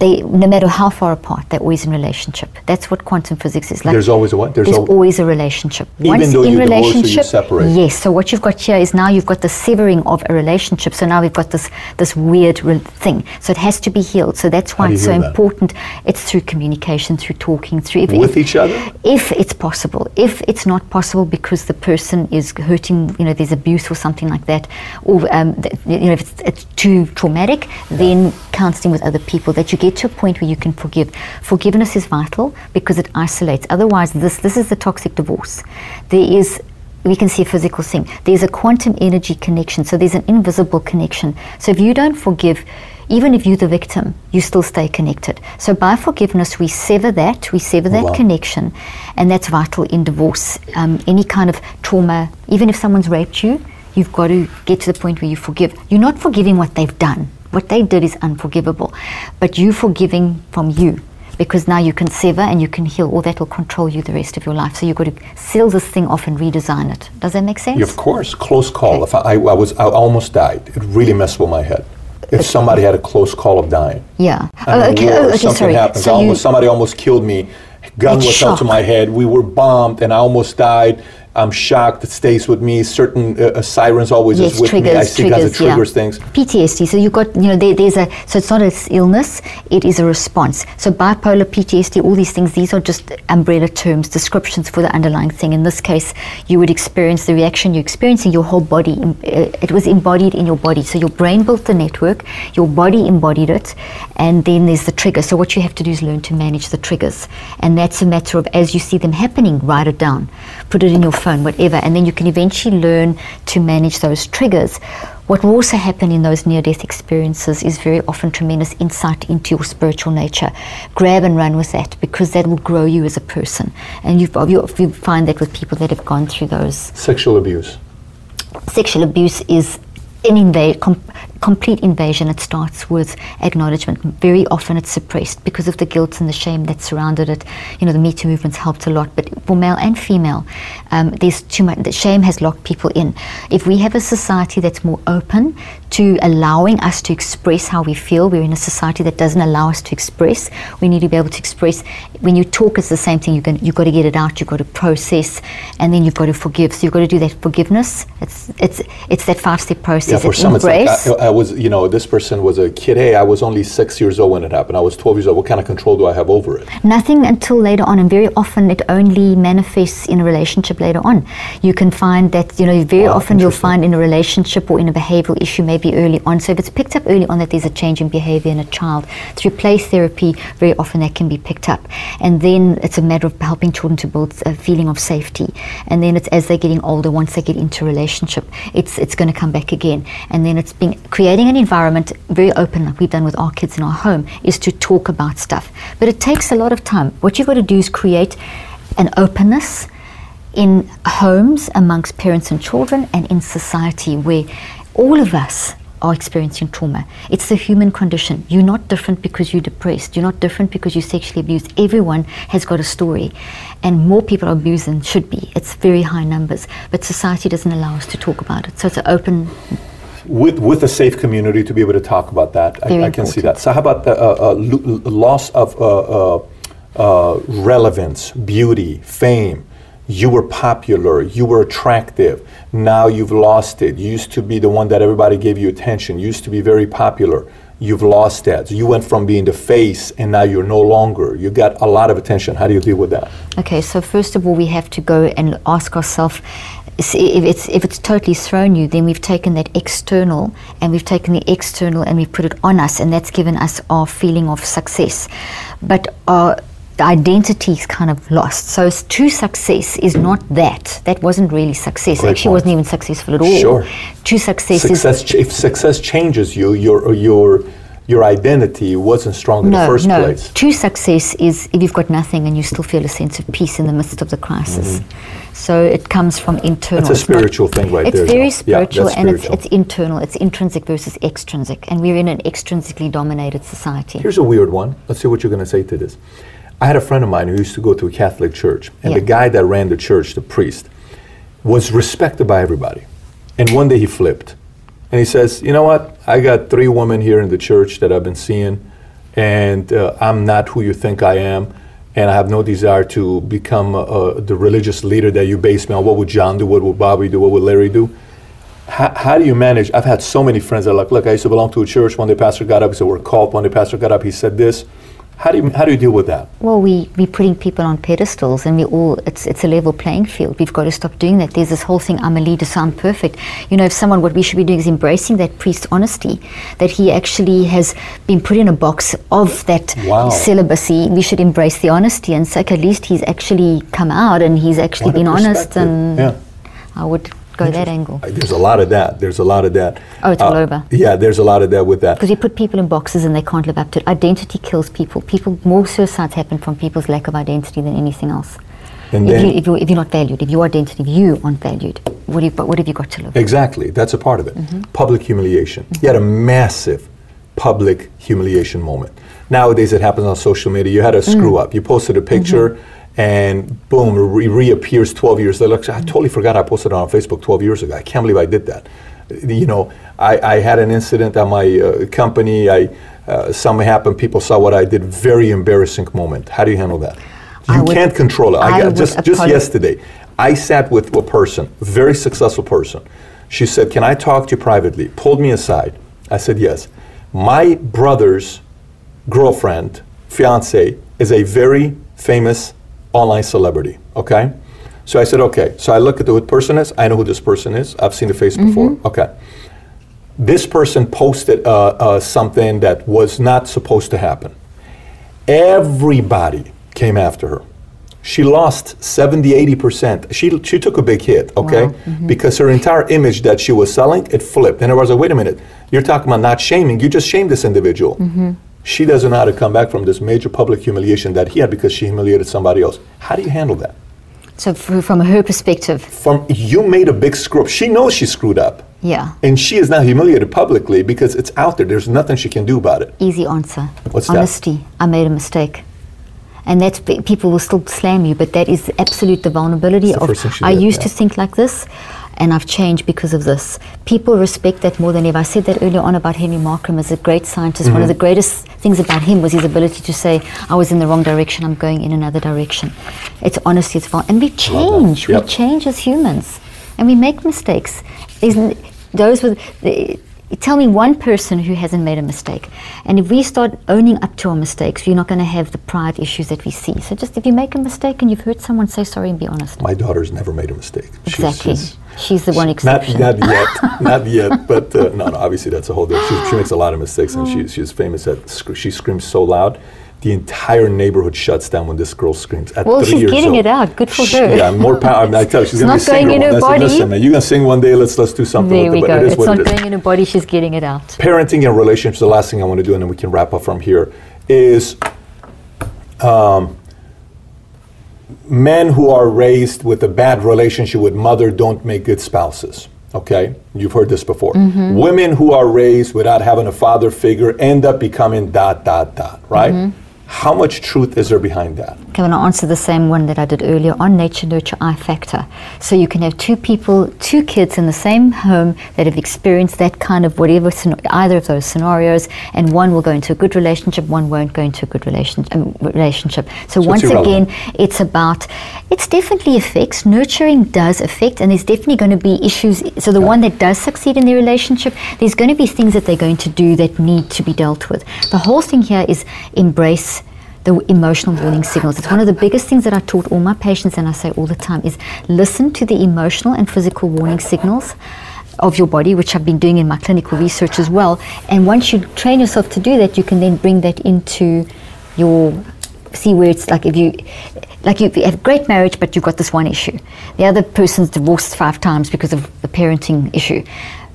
no matter how far apart, they're always in relationship. That's what quantum physics is like. There's always a what? There's always a relationship. Once even though in relationship, you separate. Yes. So what you've got here is now you've got the severing of a relationship. So now we've got this weird thing. So it has to be healed. So that's why it's so important. It's through communication, through talking, through with each other. If it's possible. If it's not possible because the person is hurting, there's abuse or something like that, or if it's too traumatic, then counseling with other people that you get to a point where you can forgive. Forgiveness is vital because it isolates. Otherwise, this is the toxic divorce. We can see a physical thing. There's a quantum energy connection, so there's an invisible connection. So if you don't forgive, even if you're the victim, you still stay connected. So by forgiveness, we sever that, connection, and that's vital in divorce. Any kind of trauma, even if someone's raped you, you've got to get to the point where you forgive. You're not forgiving what they've done. What they did is unforgivable, but you forgiving from you, because now you can sever and you can heal. All that will control you the rest of your life. So you've got to seal this thing off and redesign it. Does that make sense? Yeah, of course. Close call. Okay. I almost died. It really messed with my head. If somebody had a close call of dying. Yeah. Something happens. Somebody almost killed me. Gun was held to my head. We were bombed and I almost died. I'm shocked. It stays with me. Certain sirens always is with me. I see guys that triggers things. PTSD. So you got So it's not an illness. It is a response. So bipolar, PTSD, all these things. These are just umbrella terms, descriptions for the underlying thing. In this case, you would experience the reaction you're experiencing. Your whole body. It was embodied in your body. So your brain built the network. Your body embodied it, and then there's the trigger. So what you have to do is learn to manage the triggers, and that's a matter of as you see them happening, write it down, put it in your phone, whatever, and then you can eventually learn to manage those triggers. What will also happen in those near-death experiences is very often tremendous insight into your spiritual nature. Grab and run with that, because that will grow you as a person, and you find that with people that have gone through those. Sexual abuse. Sexual abuse is an complete invasion. It starts with acknowledgement. Very often it's suppressed because of the guilt and the shame that surrounded it. The Me Too movement's helped a lot, but for male and female, there's too much. The shame has locked people in. If we have a society that's more open to allowing us to express how we feel, we're in a society that doesn't allow us to express. We need to be able to express. When you talk, it's the same thing. You've got to get it out. You've got to process, and then you've got to forgive. So you've got to do that forgiveness. It's that 5-step process. Yeah, for some, embrace. It's like, I was, this person was a kid. Hey, I was only 6 years old when it happened. I was 12 years old. What kind of control do I have over it? Nothing until later on, and very often it only manifests in a relationship later on. You can find that, very often you'll find in a relationship or in a behavioral issue maybe early on. So if it's picked up early on that there's a change in behavior in a child, through play therapy, very often that can be picked up. And then it's a matter of helping children to build a feeling of safety. And then it's as they're getting older, once they get into a relationship, it's going to come back again. And then it's being creating an environment very open, like we've done with our kids in our home, is to talk about stuff. But it takes a lot of time. What you've got to do is create an openness in homes, amongst parents and children, and in society, where all of us are experiencing trauma. It's the human condition. You're not different because you're depressed. You're not different because you're sexually abused. Everyone has got a story, and more people are abused than should be. It's very high numbers, but society doesn't allow us to talk about it. So it's an open... With a safe community to be able to talk about that. I can see that. So how about the loss of relevance, beauty, fame? You were popular, you were attractive, now you've lost it. You used to be the one that everybody gave you attention, you used to be very popular, you've lost that. So you went from being the face and now you're no longer. You got a lot of attention. How do you deal with that? Okay, so first of all, we have to go and ask ourselves, if it's totally thrown you, then we've taken that external and we've taken the external and we've put it on us, and that's given us our feeling of success. But the identity is kind of lost. So true success is not that. That wasn't really success. Great Actually, point. Wasn't even successful at all. Sure. True success is... If success changes you, your identity wasn't strong in the first place. True success is if you've got nothing and you still feel a sense of peace in the midst of the crisis. Mm-hmm. So it comes from internal. It's a spiritual thing right there. It's very spiritual, yeah, and spiritual. It's internal. It's intrinsic versus extrinsic. And we're in an extrinsically dominated society. Here's a weird one. Let's see what you're going to say to this. I had a friend of mine who used to go to a Catholic church, and the guy that ran the church, the priest, was respected by everybody. And one day he flipped. And he says, you know what, I got 3 women here in the church that I've been seeing, and I'm not who you think I am, and I have no desire to become the religious leader that you base me on. What would John do? What would Bobby do? What would Larry do? How do you manage? I've had so many friends that are like, look, I used to belong to a church. One day pastor got up, he said, we're called. One day pastor got up, he said this. How do you deal with that? Well, we're putting people on pedestals, and it's a level playing field. We've got to stop doing that. There's this whole thing, I'm a leader, so I'm perfect. You know, if someone, what we should be doing is embracing that priest's honesty, that he actually has been put in a box of that celibacy. We should embrace the honesty, and so at least he's actually come out, and he's actually been honest, and I would... go that angle. There's a lot of that. Oh, it's all over. Yeah, there's a lot of that with that. Because you put people in boxes and they can't live up to it. Identity kills people. More suicides happen from people's lack of identity than anything else. And if you're not valued, if your identity, if you aren't valued, what have you got to live? Exactly. That's a part of it. Mm-hmm. Public humiliation. Mm-hmm. You had a massive public humiliation moment. Nowadays it happens on social media. You had a screw up. You posted a picture. Mm-hmm. And boom, it reappears 12 years later. I totally forgot I posted it on Facebook 12 years ago. I can't believe I did that. You know, I had an incident at my company. Something happened. People saw what I did. Very embarrassing moment. How do you handle that? You can't control it. Just yesterday, I sat with a person, very successful person. She said, "Can I talk to you privately?" Pulled me aside. I said, "Yes." My brother's girlfriend, fiance, is a very famous online celebrity, okay? So I said, okay. So I look at who the person is. I know who this person is. I've seen the face before. Okay. This person posted something that was not supposed to happen. Everybody came after her. She lost 70-80%. She took a big hit, okay? Wow. Mm-hmm. Because her entire image that she was selling, it flipped. And I was like, wait a minute. You're talking about not shaming. You just shamed this individual. Mm-hmm. She doesn't know how to come back from this major public humiliation that he had because she humiliated somebody else. How do you handle that? So from her perspective? You made a big screw up. She knows she screwed up. Yeah. And she is now humiliated publicly because it's out there. There's nothing she can do about it. Easy answer. What's that? Honesty. I made a mistake. And that's, people will still slam you, but that is absolute the vulnerability of, I used to think like this, and I've changed because of this. People respect that more than ever. I said that earlier on about Henry Markram as a great scientist. Mm-hmm. One of the greatest things about him was his ability to say, I was in the wrong direction, I'm going in another direction. It's honesty, it's fun. And we change. Yep. We change as humans. And we make mistakes. Tell me one person who hasn't made a mistake. And if we start owning up to our mistakes, we're not going to have the pride issues that we see. So just if you make a mistake and you've heard someone, say sorry and be honest. My daughter's never made a mistake. Exactly. She's the one exception. Not yet. Not yet. But obviously that's a whole different. She makes a lot of mistakes, and she's famous that she screams so loud the entire neighborhood shuts down when this girl screams at 3 years old. Well, she's getting it out. Good for her. Yeah, more power. I mean, I tell you, she's going to be a singer. Listen, man, you're going to sing one day. Let's do something with it. There we go. It's not going in her body. She's getting it out. Parenting and relationships, the last thing I want to do, and then we can wrap up from here, is men who are raised with a bad relationship with mother don't make good spouses. Okay? You've heard this before. Mm-hmm. Women who are raised without having a father figure end up becoming ... right? Mm-hmm. How much truth is there behind that? Okay, well, I'll answer the same one that I did earlier on nature, nurture, I factor. So you can have two kids in the same home that have experienced that kind of whatever, either of those scenarios, and one will go into a good relationship, one won't go into a good relationship. So once again, it's definitely affects, nurturing does affect, and there's definitely going to be issues. So the one that does succeed in their relationship, there's going to be things that they're going to do that need to be dealt with. The whole thing here is embrace the emotional warning signals. It's one of the biggest things that I taught all my patients, and I say all the time, is listen to the emotional and physical warning signals of your body, which I've been doing in my clinical research as well. And once you train yourself to do that, you can then bring that into if you have a great marriage, but you've got this one issue. The other person's divorced 5 times because of the parenting issue.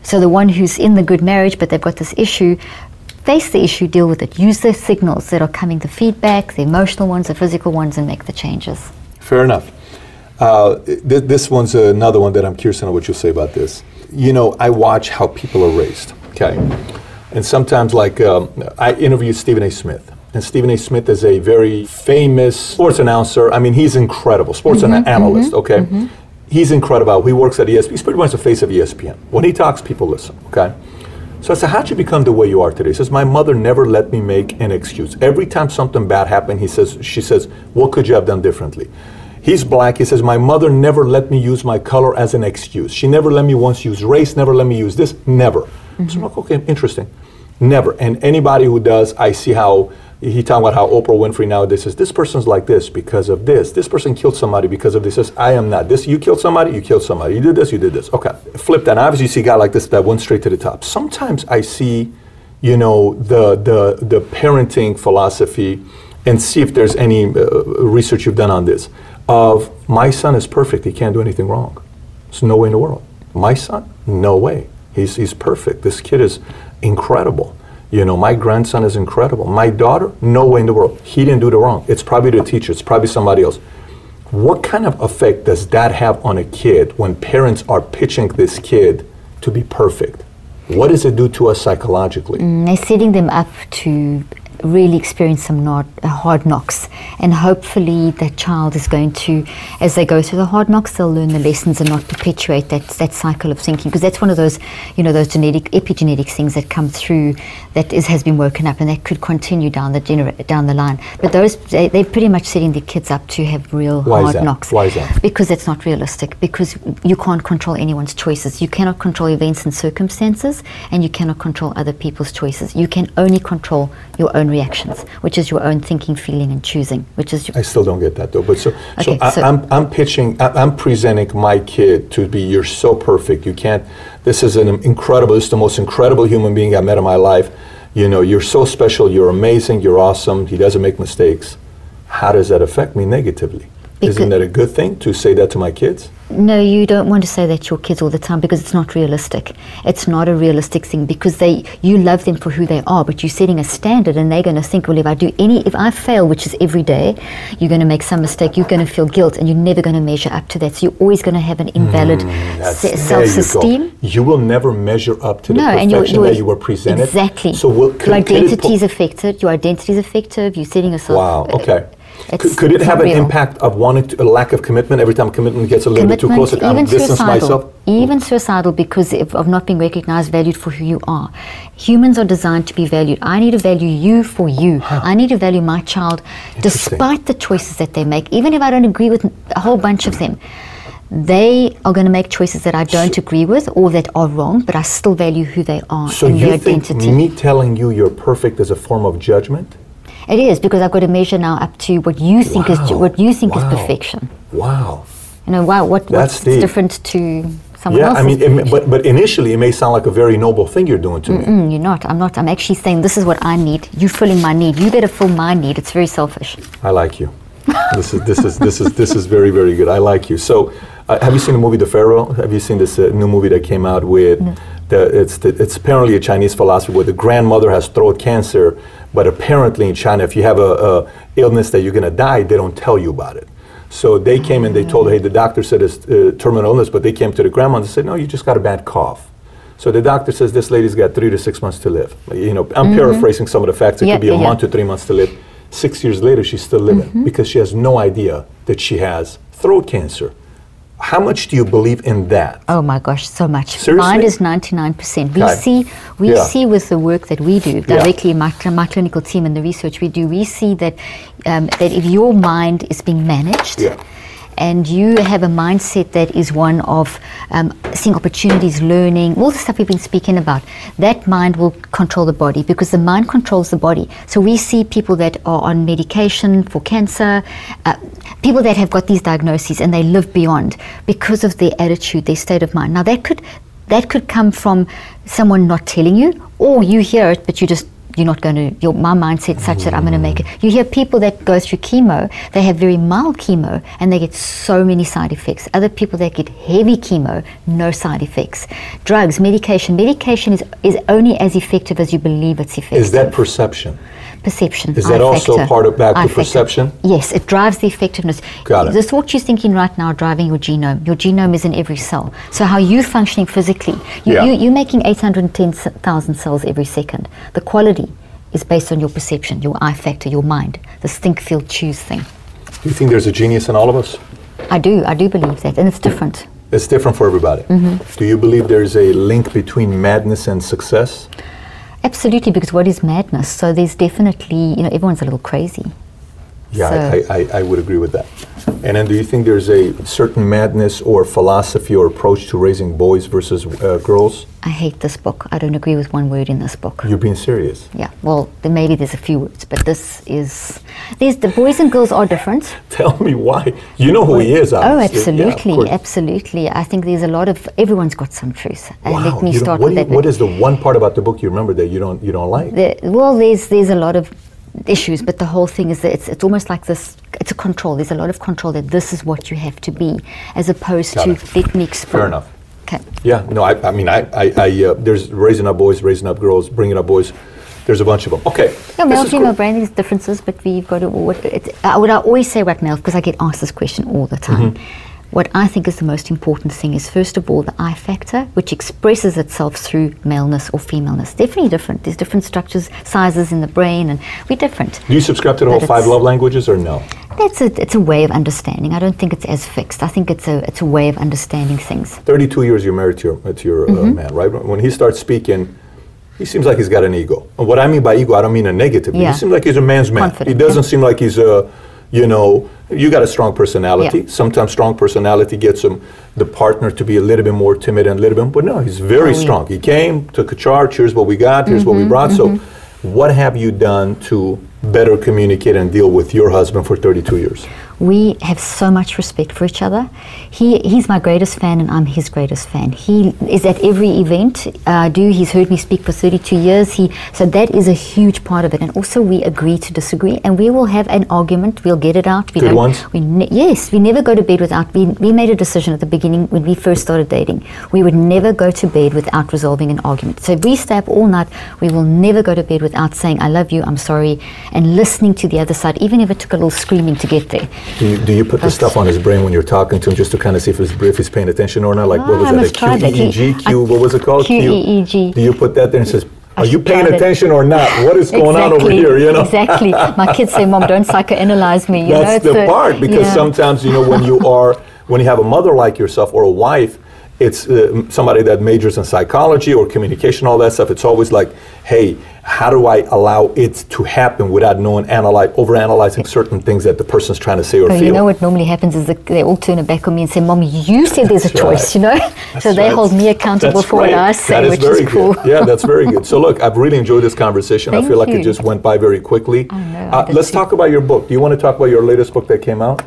So the one who's in the good marriage, but they've got this issue, face the issue, deal with it. Use the signals that are coming, the feedback, the emotional ones, the physical ones, and make the changes. Fair enough. This one's another one that I'm curious to know what you'll say about this. You know, I watch how people are raised, okay? And sometimes, like, I interviewed Stephen A. Smith. And Stephen A. Smith is a very famous sports announcer. I mean, he's incredible. Sports analyst, okay? Mm-hmm. He's incredible. He works at ESPN. He's pretty much the face of ESPN. When he talks, people listen, okay? So I said, how'd you become the way you are today? He says, my mother never let me make an excuse. Every time something bad happened, she says, what could you have done differently? He's black. He says, my mother never let me use my color as an excuse. She never let me once use race, never let me use this, never. Mm-hmm. So I'm like, okay, interesting. Never. And anybody who does, I see how, he talking about how Oprah Winfrey nowadays says, this person's like this because of this. This person killed somebody because of this. Says, I am not this. You killed somebody, you killed somebody. You did this, you did this. Okay. Flip that. And obviously, you see a guy like this that went straight to the top. Sometimes I see, you know, the parenting philosophy, and see if there's any research you've done on this, of my son is perfect. He can't do anything wrong. There's no way in the world. My son? No way. He's perfect. This kid is incredible. You know, my grandson is incredible. My daughter, no way in the world. He didn't do the wrong. It's probably the teacher. It's probably somebody else. What kind of effect does that have on a kid when parents are pitching this kid to be perfect? What does it do to us psychologically? They're setting them up to really experience some hard knocks, and hopefully that child is going to, as they go through the hard knocks, they'll learn the lessons and not perpetuate that cycle of thinking, because that's one of those, you know, those epigenetic things that come through that has been woken up, and that could continue down the line. But they're pretty much setting their kids up to have real hard knocks. Why is that? Because that's not realistic, because you can't control anyone's choices. You cannot control events and circumstances, and you cannot control other people's choices. You can only control your own reactions, which is your own thinking, feeling, and choosing, which is... I still don't get that, though. But I'm presenting my kid to be, you're so perfect, you can't... This is the most incredible human being I met in my life. You know, you're so special, you're amazing, you're awesome, he doesn't make mistakes. How does that affect me negatively? Isn't that a good thing to say that to my kids? No, you don't want to say that to your kids all the time, because it's not realistic. It's not a realistic thing, because you love them for who they are, but you're setting a standard, and they're going to think, well, if I fail, which is every day, you're going to make some mistake, you're going to feel guilt, and you're never going to measure up to that. So you're always going to have an invalid self-esteem. You will never measure up to the perfection that you were presented. Exactly. So your identity is affected. Your identity is affected. You're setting yourself... Wow, okay. Could it have an impact of a lack of commitment? Every time commitment gets a little bit too close, I distance myself. Even suicidal, because of not being recognized, valued for who you are. Humans are designed to be valued. I need to value you for you. Huh. I need to value my child despite the choices that they make. Even if I don't agree with a whole bunch of them, they are going to make choices that I don't agree with or that are wrong, but I still value who they are and their identity. So you think me telling you you're perfect is a form of judgment? It is, because I've got to measure now up to what you think is perfection. Wow. You know, wow, what's different to someone else's situation. Yeah, I mean, but initially it may sound like a very noble thing you're doing to me. You're not. I'm not. I'm actually saying this is what I need. You're filling my need. You better fill my need. It's very selfish. I like you. This is very, very good. I like you. So, have you seen the movie The Pharaoh? Have you seen this new movie that came out with? No. It's apparently a Chinese philosophy where the grandmother has throat cancer, but apparently in China, if you have a illness that you're going to die, they don't tell you about it. So they came and they told her, hey, the doctor said it's terminal illness, but they came to the grandma and said, no, you just got a bad cough. So the doctor says this lady's got 3 to 6 months to live. You know, I'm paraphrasing some of the facts. It could be a month to 3 months to live. 6 years later, she's still living because she has no idea that she has throat cancer. How much do you believe in that? Oh my gosh, so much. Seriously? Mine is 99%. We see with the work that we do directly, my clinical team and the research we do, we see that that if your mind is being managed and you have a mindset that is one of seeing opportunities, learning, all the stuff we've been speaking about, that mind will control the body because the mind controls the body. So we see people that are on medication for cancer, people that have got these diagnoses and they live beyond because of their attitude, their state of mind. Now that could come from someone not telling you, or you hear it but you're not going to, my mindset such that I'm going to make it. You hear people that go through chemo, they have very mild chemo and they get so many side effects. Other people that get heavy chemo, no side effects. Drugs, medication is only as effective as you believe it's effective. Is that perception? Perception. Is that also part of back to perception? Yes, it drives the effectiveness. Got it. The thoughts you're thinking right now are driving your genome. Your genome is in every cell. So how you're functioning physically, you're making 810,000 cells every second. The quality is based on your perception, your I factor, your mind, this think, feel, choose thing. Do you think there's a genius in all of us? I do believe that, and it's different. It's different for everybody. Do you believe there's a link between madness and success? Absolutely, because what is madness? So there's definitely, everyone's a little crazy. Yeah, so I would agree with that. And then do you think there's a certain madness or philosophy or approach to raising boys versus girls? I hate this book. I don't agree with one word in this book. You're being serious? Yeah, well, maybe there's a few words, but the boys and girls are different. Tell me why. You know who he is, obviously. Oh, absolutely, absolutely. I think there's a lot of, everyone's got some truth. Wow. Let me start with that. What is the one part about the book you remember that you don't like? There's a lot of issues, but the whole thing is that it's almost like this, it's a control. There's a lot of control that this is what you have to be, as opposed to let me explore. Fair enough. Okay. Yeah, no, I mean, there's raising up boys, raising up girls, bringing up boys. There's a bunch of them. Okay. Yeah, male, female brain, there's differences, but we've got to, what I always say about male, because I get asked this question all the time. What I think is the most important thing is, first of all, the I factor, which expresses itself through maleness or femaleness. Definitely different. There's different structures, sizes in the brain, and we're different. Do you subscribe to the whole 5 love languages or no? It's a way of understanding. I don't think it's as fixed. I think it's a way of understanding things. 32 years you're married to your man, right? When he starts speaking, he seems like he's got an ego. And what I mean by ego, I don't mean a negative. Yeah. He seems like he's a man's man. Confident, he doesn't seem like he's a... you got a strong personality. Yeah. Sometimes strong personality gets the partner to be a little bit more timid and a little bit, but no, he's very strong. He came, took a charge, here's what we got, here's what we brought. So what have you done to better communicate and deal with your husband for 32 years? We have so much respect for each other. He's my greatest fan and I'm his greatest fan. He is at every event he's heard me speak for 32 years. So that is a huge part of it. And also we agree to disagree and we will have an argument, we'll get it out. Good ones? We never go to bed without, we made a decision at the beginning when we first started dating. We would never go to bed without resolving an argument. So if we stay up all night, we will never go to bed without saying, I love you, I'm sorry, and listening to the other side, even if it took a little screaming to get there. Do you put the stuff on his brain when you're talking to him just to kind of see if he's paying attention or not? Like, what was that? QEEG? What was it called? QEEG. Do you put that there and says, are you paying attention or not? What is going on over here? Exactly. My kids say, Mom, don't psychoanalyze me. That's the part, because sometimes, when you have a mother like yourself or a wife, it's somebody that majors in psychology or communication, all that stuff. It's always like, hey, how do I allow it to happen without overanalyzing certain things that the person's trying to say or feel? What normally happens is that they all turn it back on me and say, Mom, you said there's a choice, So they hold me accountable for what I say, which is cool. Yeah, that's very good. So look, I've really enjoyed this conversation. I feel like it just went by very quickly. Let's talk about your book. Do you want to talk about your latest book that came out?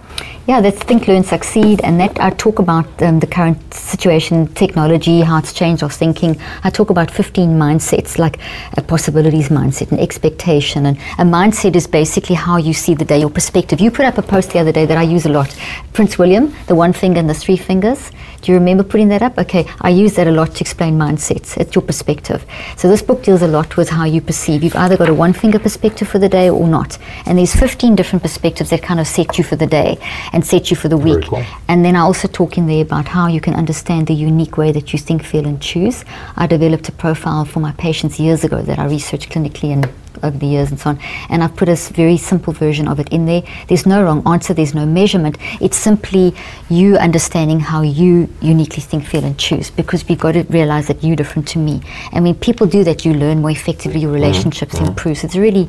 Yeah, that's Think, Learn, Succeed, and that I talk about the current situation, technology, how it's changed our thinking. I talk about 15 mindsets, like a possibilities mindset, an expectation, and a mindset is basically how you see the day, your perspective. You put up a post the other day that I use a lot, Prince William, the one finger and the three fingers. Do you remember putting that up? Okay, I use that a lot to explain mindsets. It's your perspective. So this book deals a lot with how you perceive. You've either got a one finger perspective for the day or not, and there's 15 different perspectives that kind of set you for the day and set you for the week. Cool. And then I also talk in there about how you can understand the unique way that you think, feel and choose. I developed a profile for my patients years ago that I researched clinically and over the years and so on, and I've put a very simple version of it in there. There's no wrong answer, there's no measurement. It's simply you understanding how you uniquely think, feel and choose, because we've got to realize that you're different to me. And when people do that, you learn more effectively, your relationships improve. So it's a really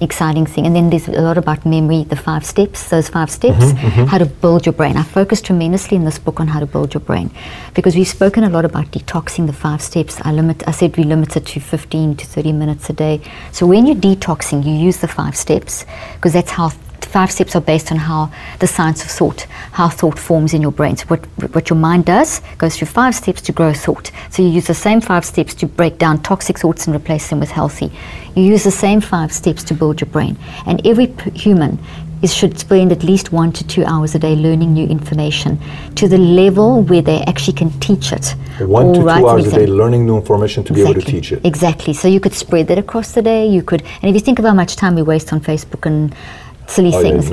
exciting thing. And then there's a lot about memory, the 5 steps, those 5 steps, how to build your brain. I focus tremendously in this book on how to build your brain, because we've spoken a lot about detoxing, the 5 steps. I said we limit it to 15 to 30 minutes a day. So when you're detoxing, you use the 5 steps, because that's how 5 steps are based on how the science of thought, how thought forms in your brain. So what your mind does goes through 5 steps to grow thought. So you use the same 5 steps to break down toxic thoughts and replace them with healthy. You use the same 5 steps to build your brain. And every human should spend at least 1 to 2 hours a day learning new information to the level where they actually can teach it. 1 to 2 hours a day learning new information to be able to teach it. Exactly. So you could spread that across the day. You could, and if you think of how much time we waste on Facebook and silly things,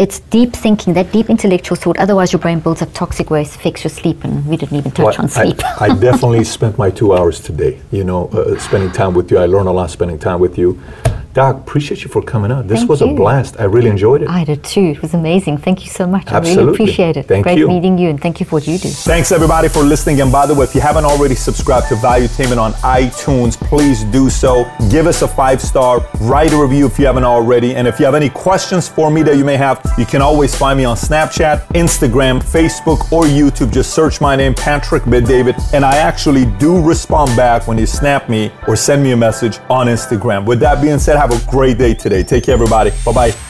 it's deep thinking, that deep intellectual thought. Otherwise your brain builds up toxic waste, affects your sleep, and we didn't even touch on sleep. I definitely spent my 2 hours today, you know, spending time with you. I learned a lot spending time with you. Doc, appreciate you for coming out. This was a blast. I really enjoyed it. I did too. It was amazing. Thank you so much. Absolutely. I really appreciate it. Great meeting you, and thank you for what you do. Thanks everybody for listening. And by the way, if you haven't already subscribed to Valuetainment on iTunes, please do so. Give us a 5-star, write a review if you haven't already. And if you have any questions for me that you may have, you can always find me on Snapchat, Instagram, Facebook, or YouTube. Just search my name, Patrick Bet David. And I actually do respond back when you snap me or send me a message on Instagram. With that being said, have a great day today. Take care, everybody. Bye-bye.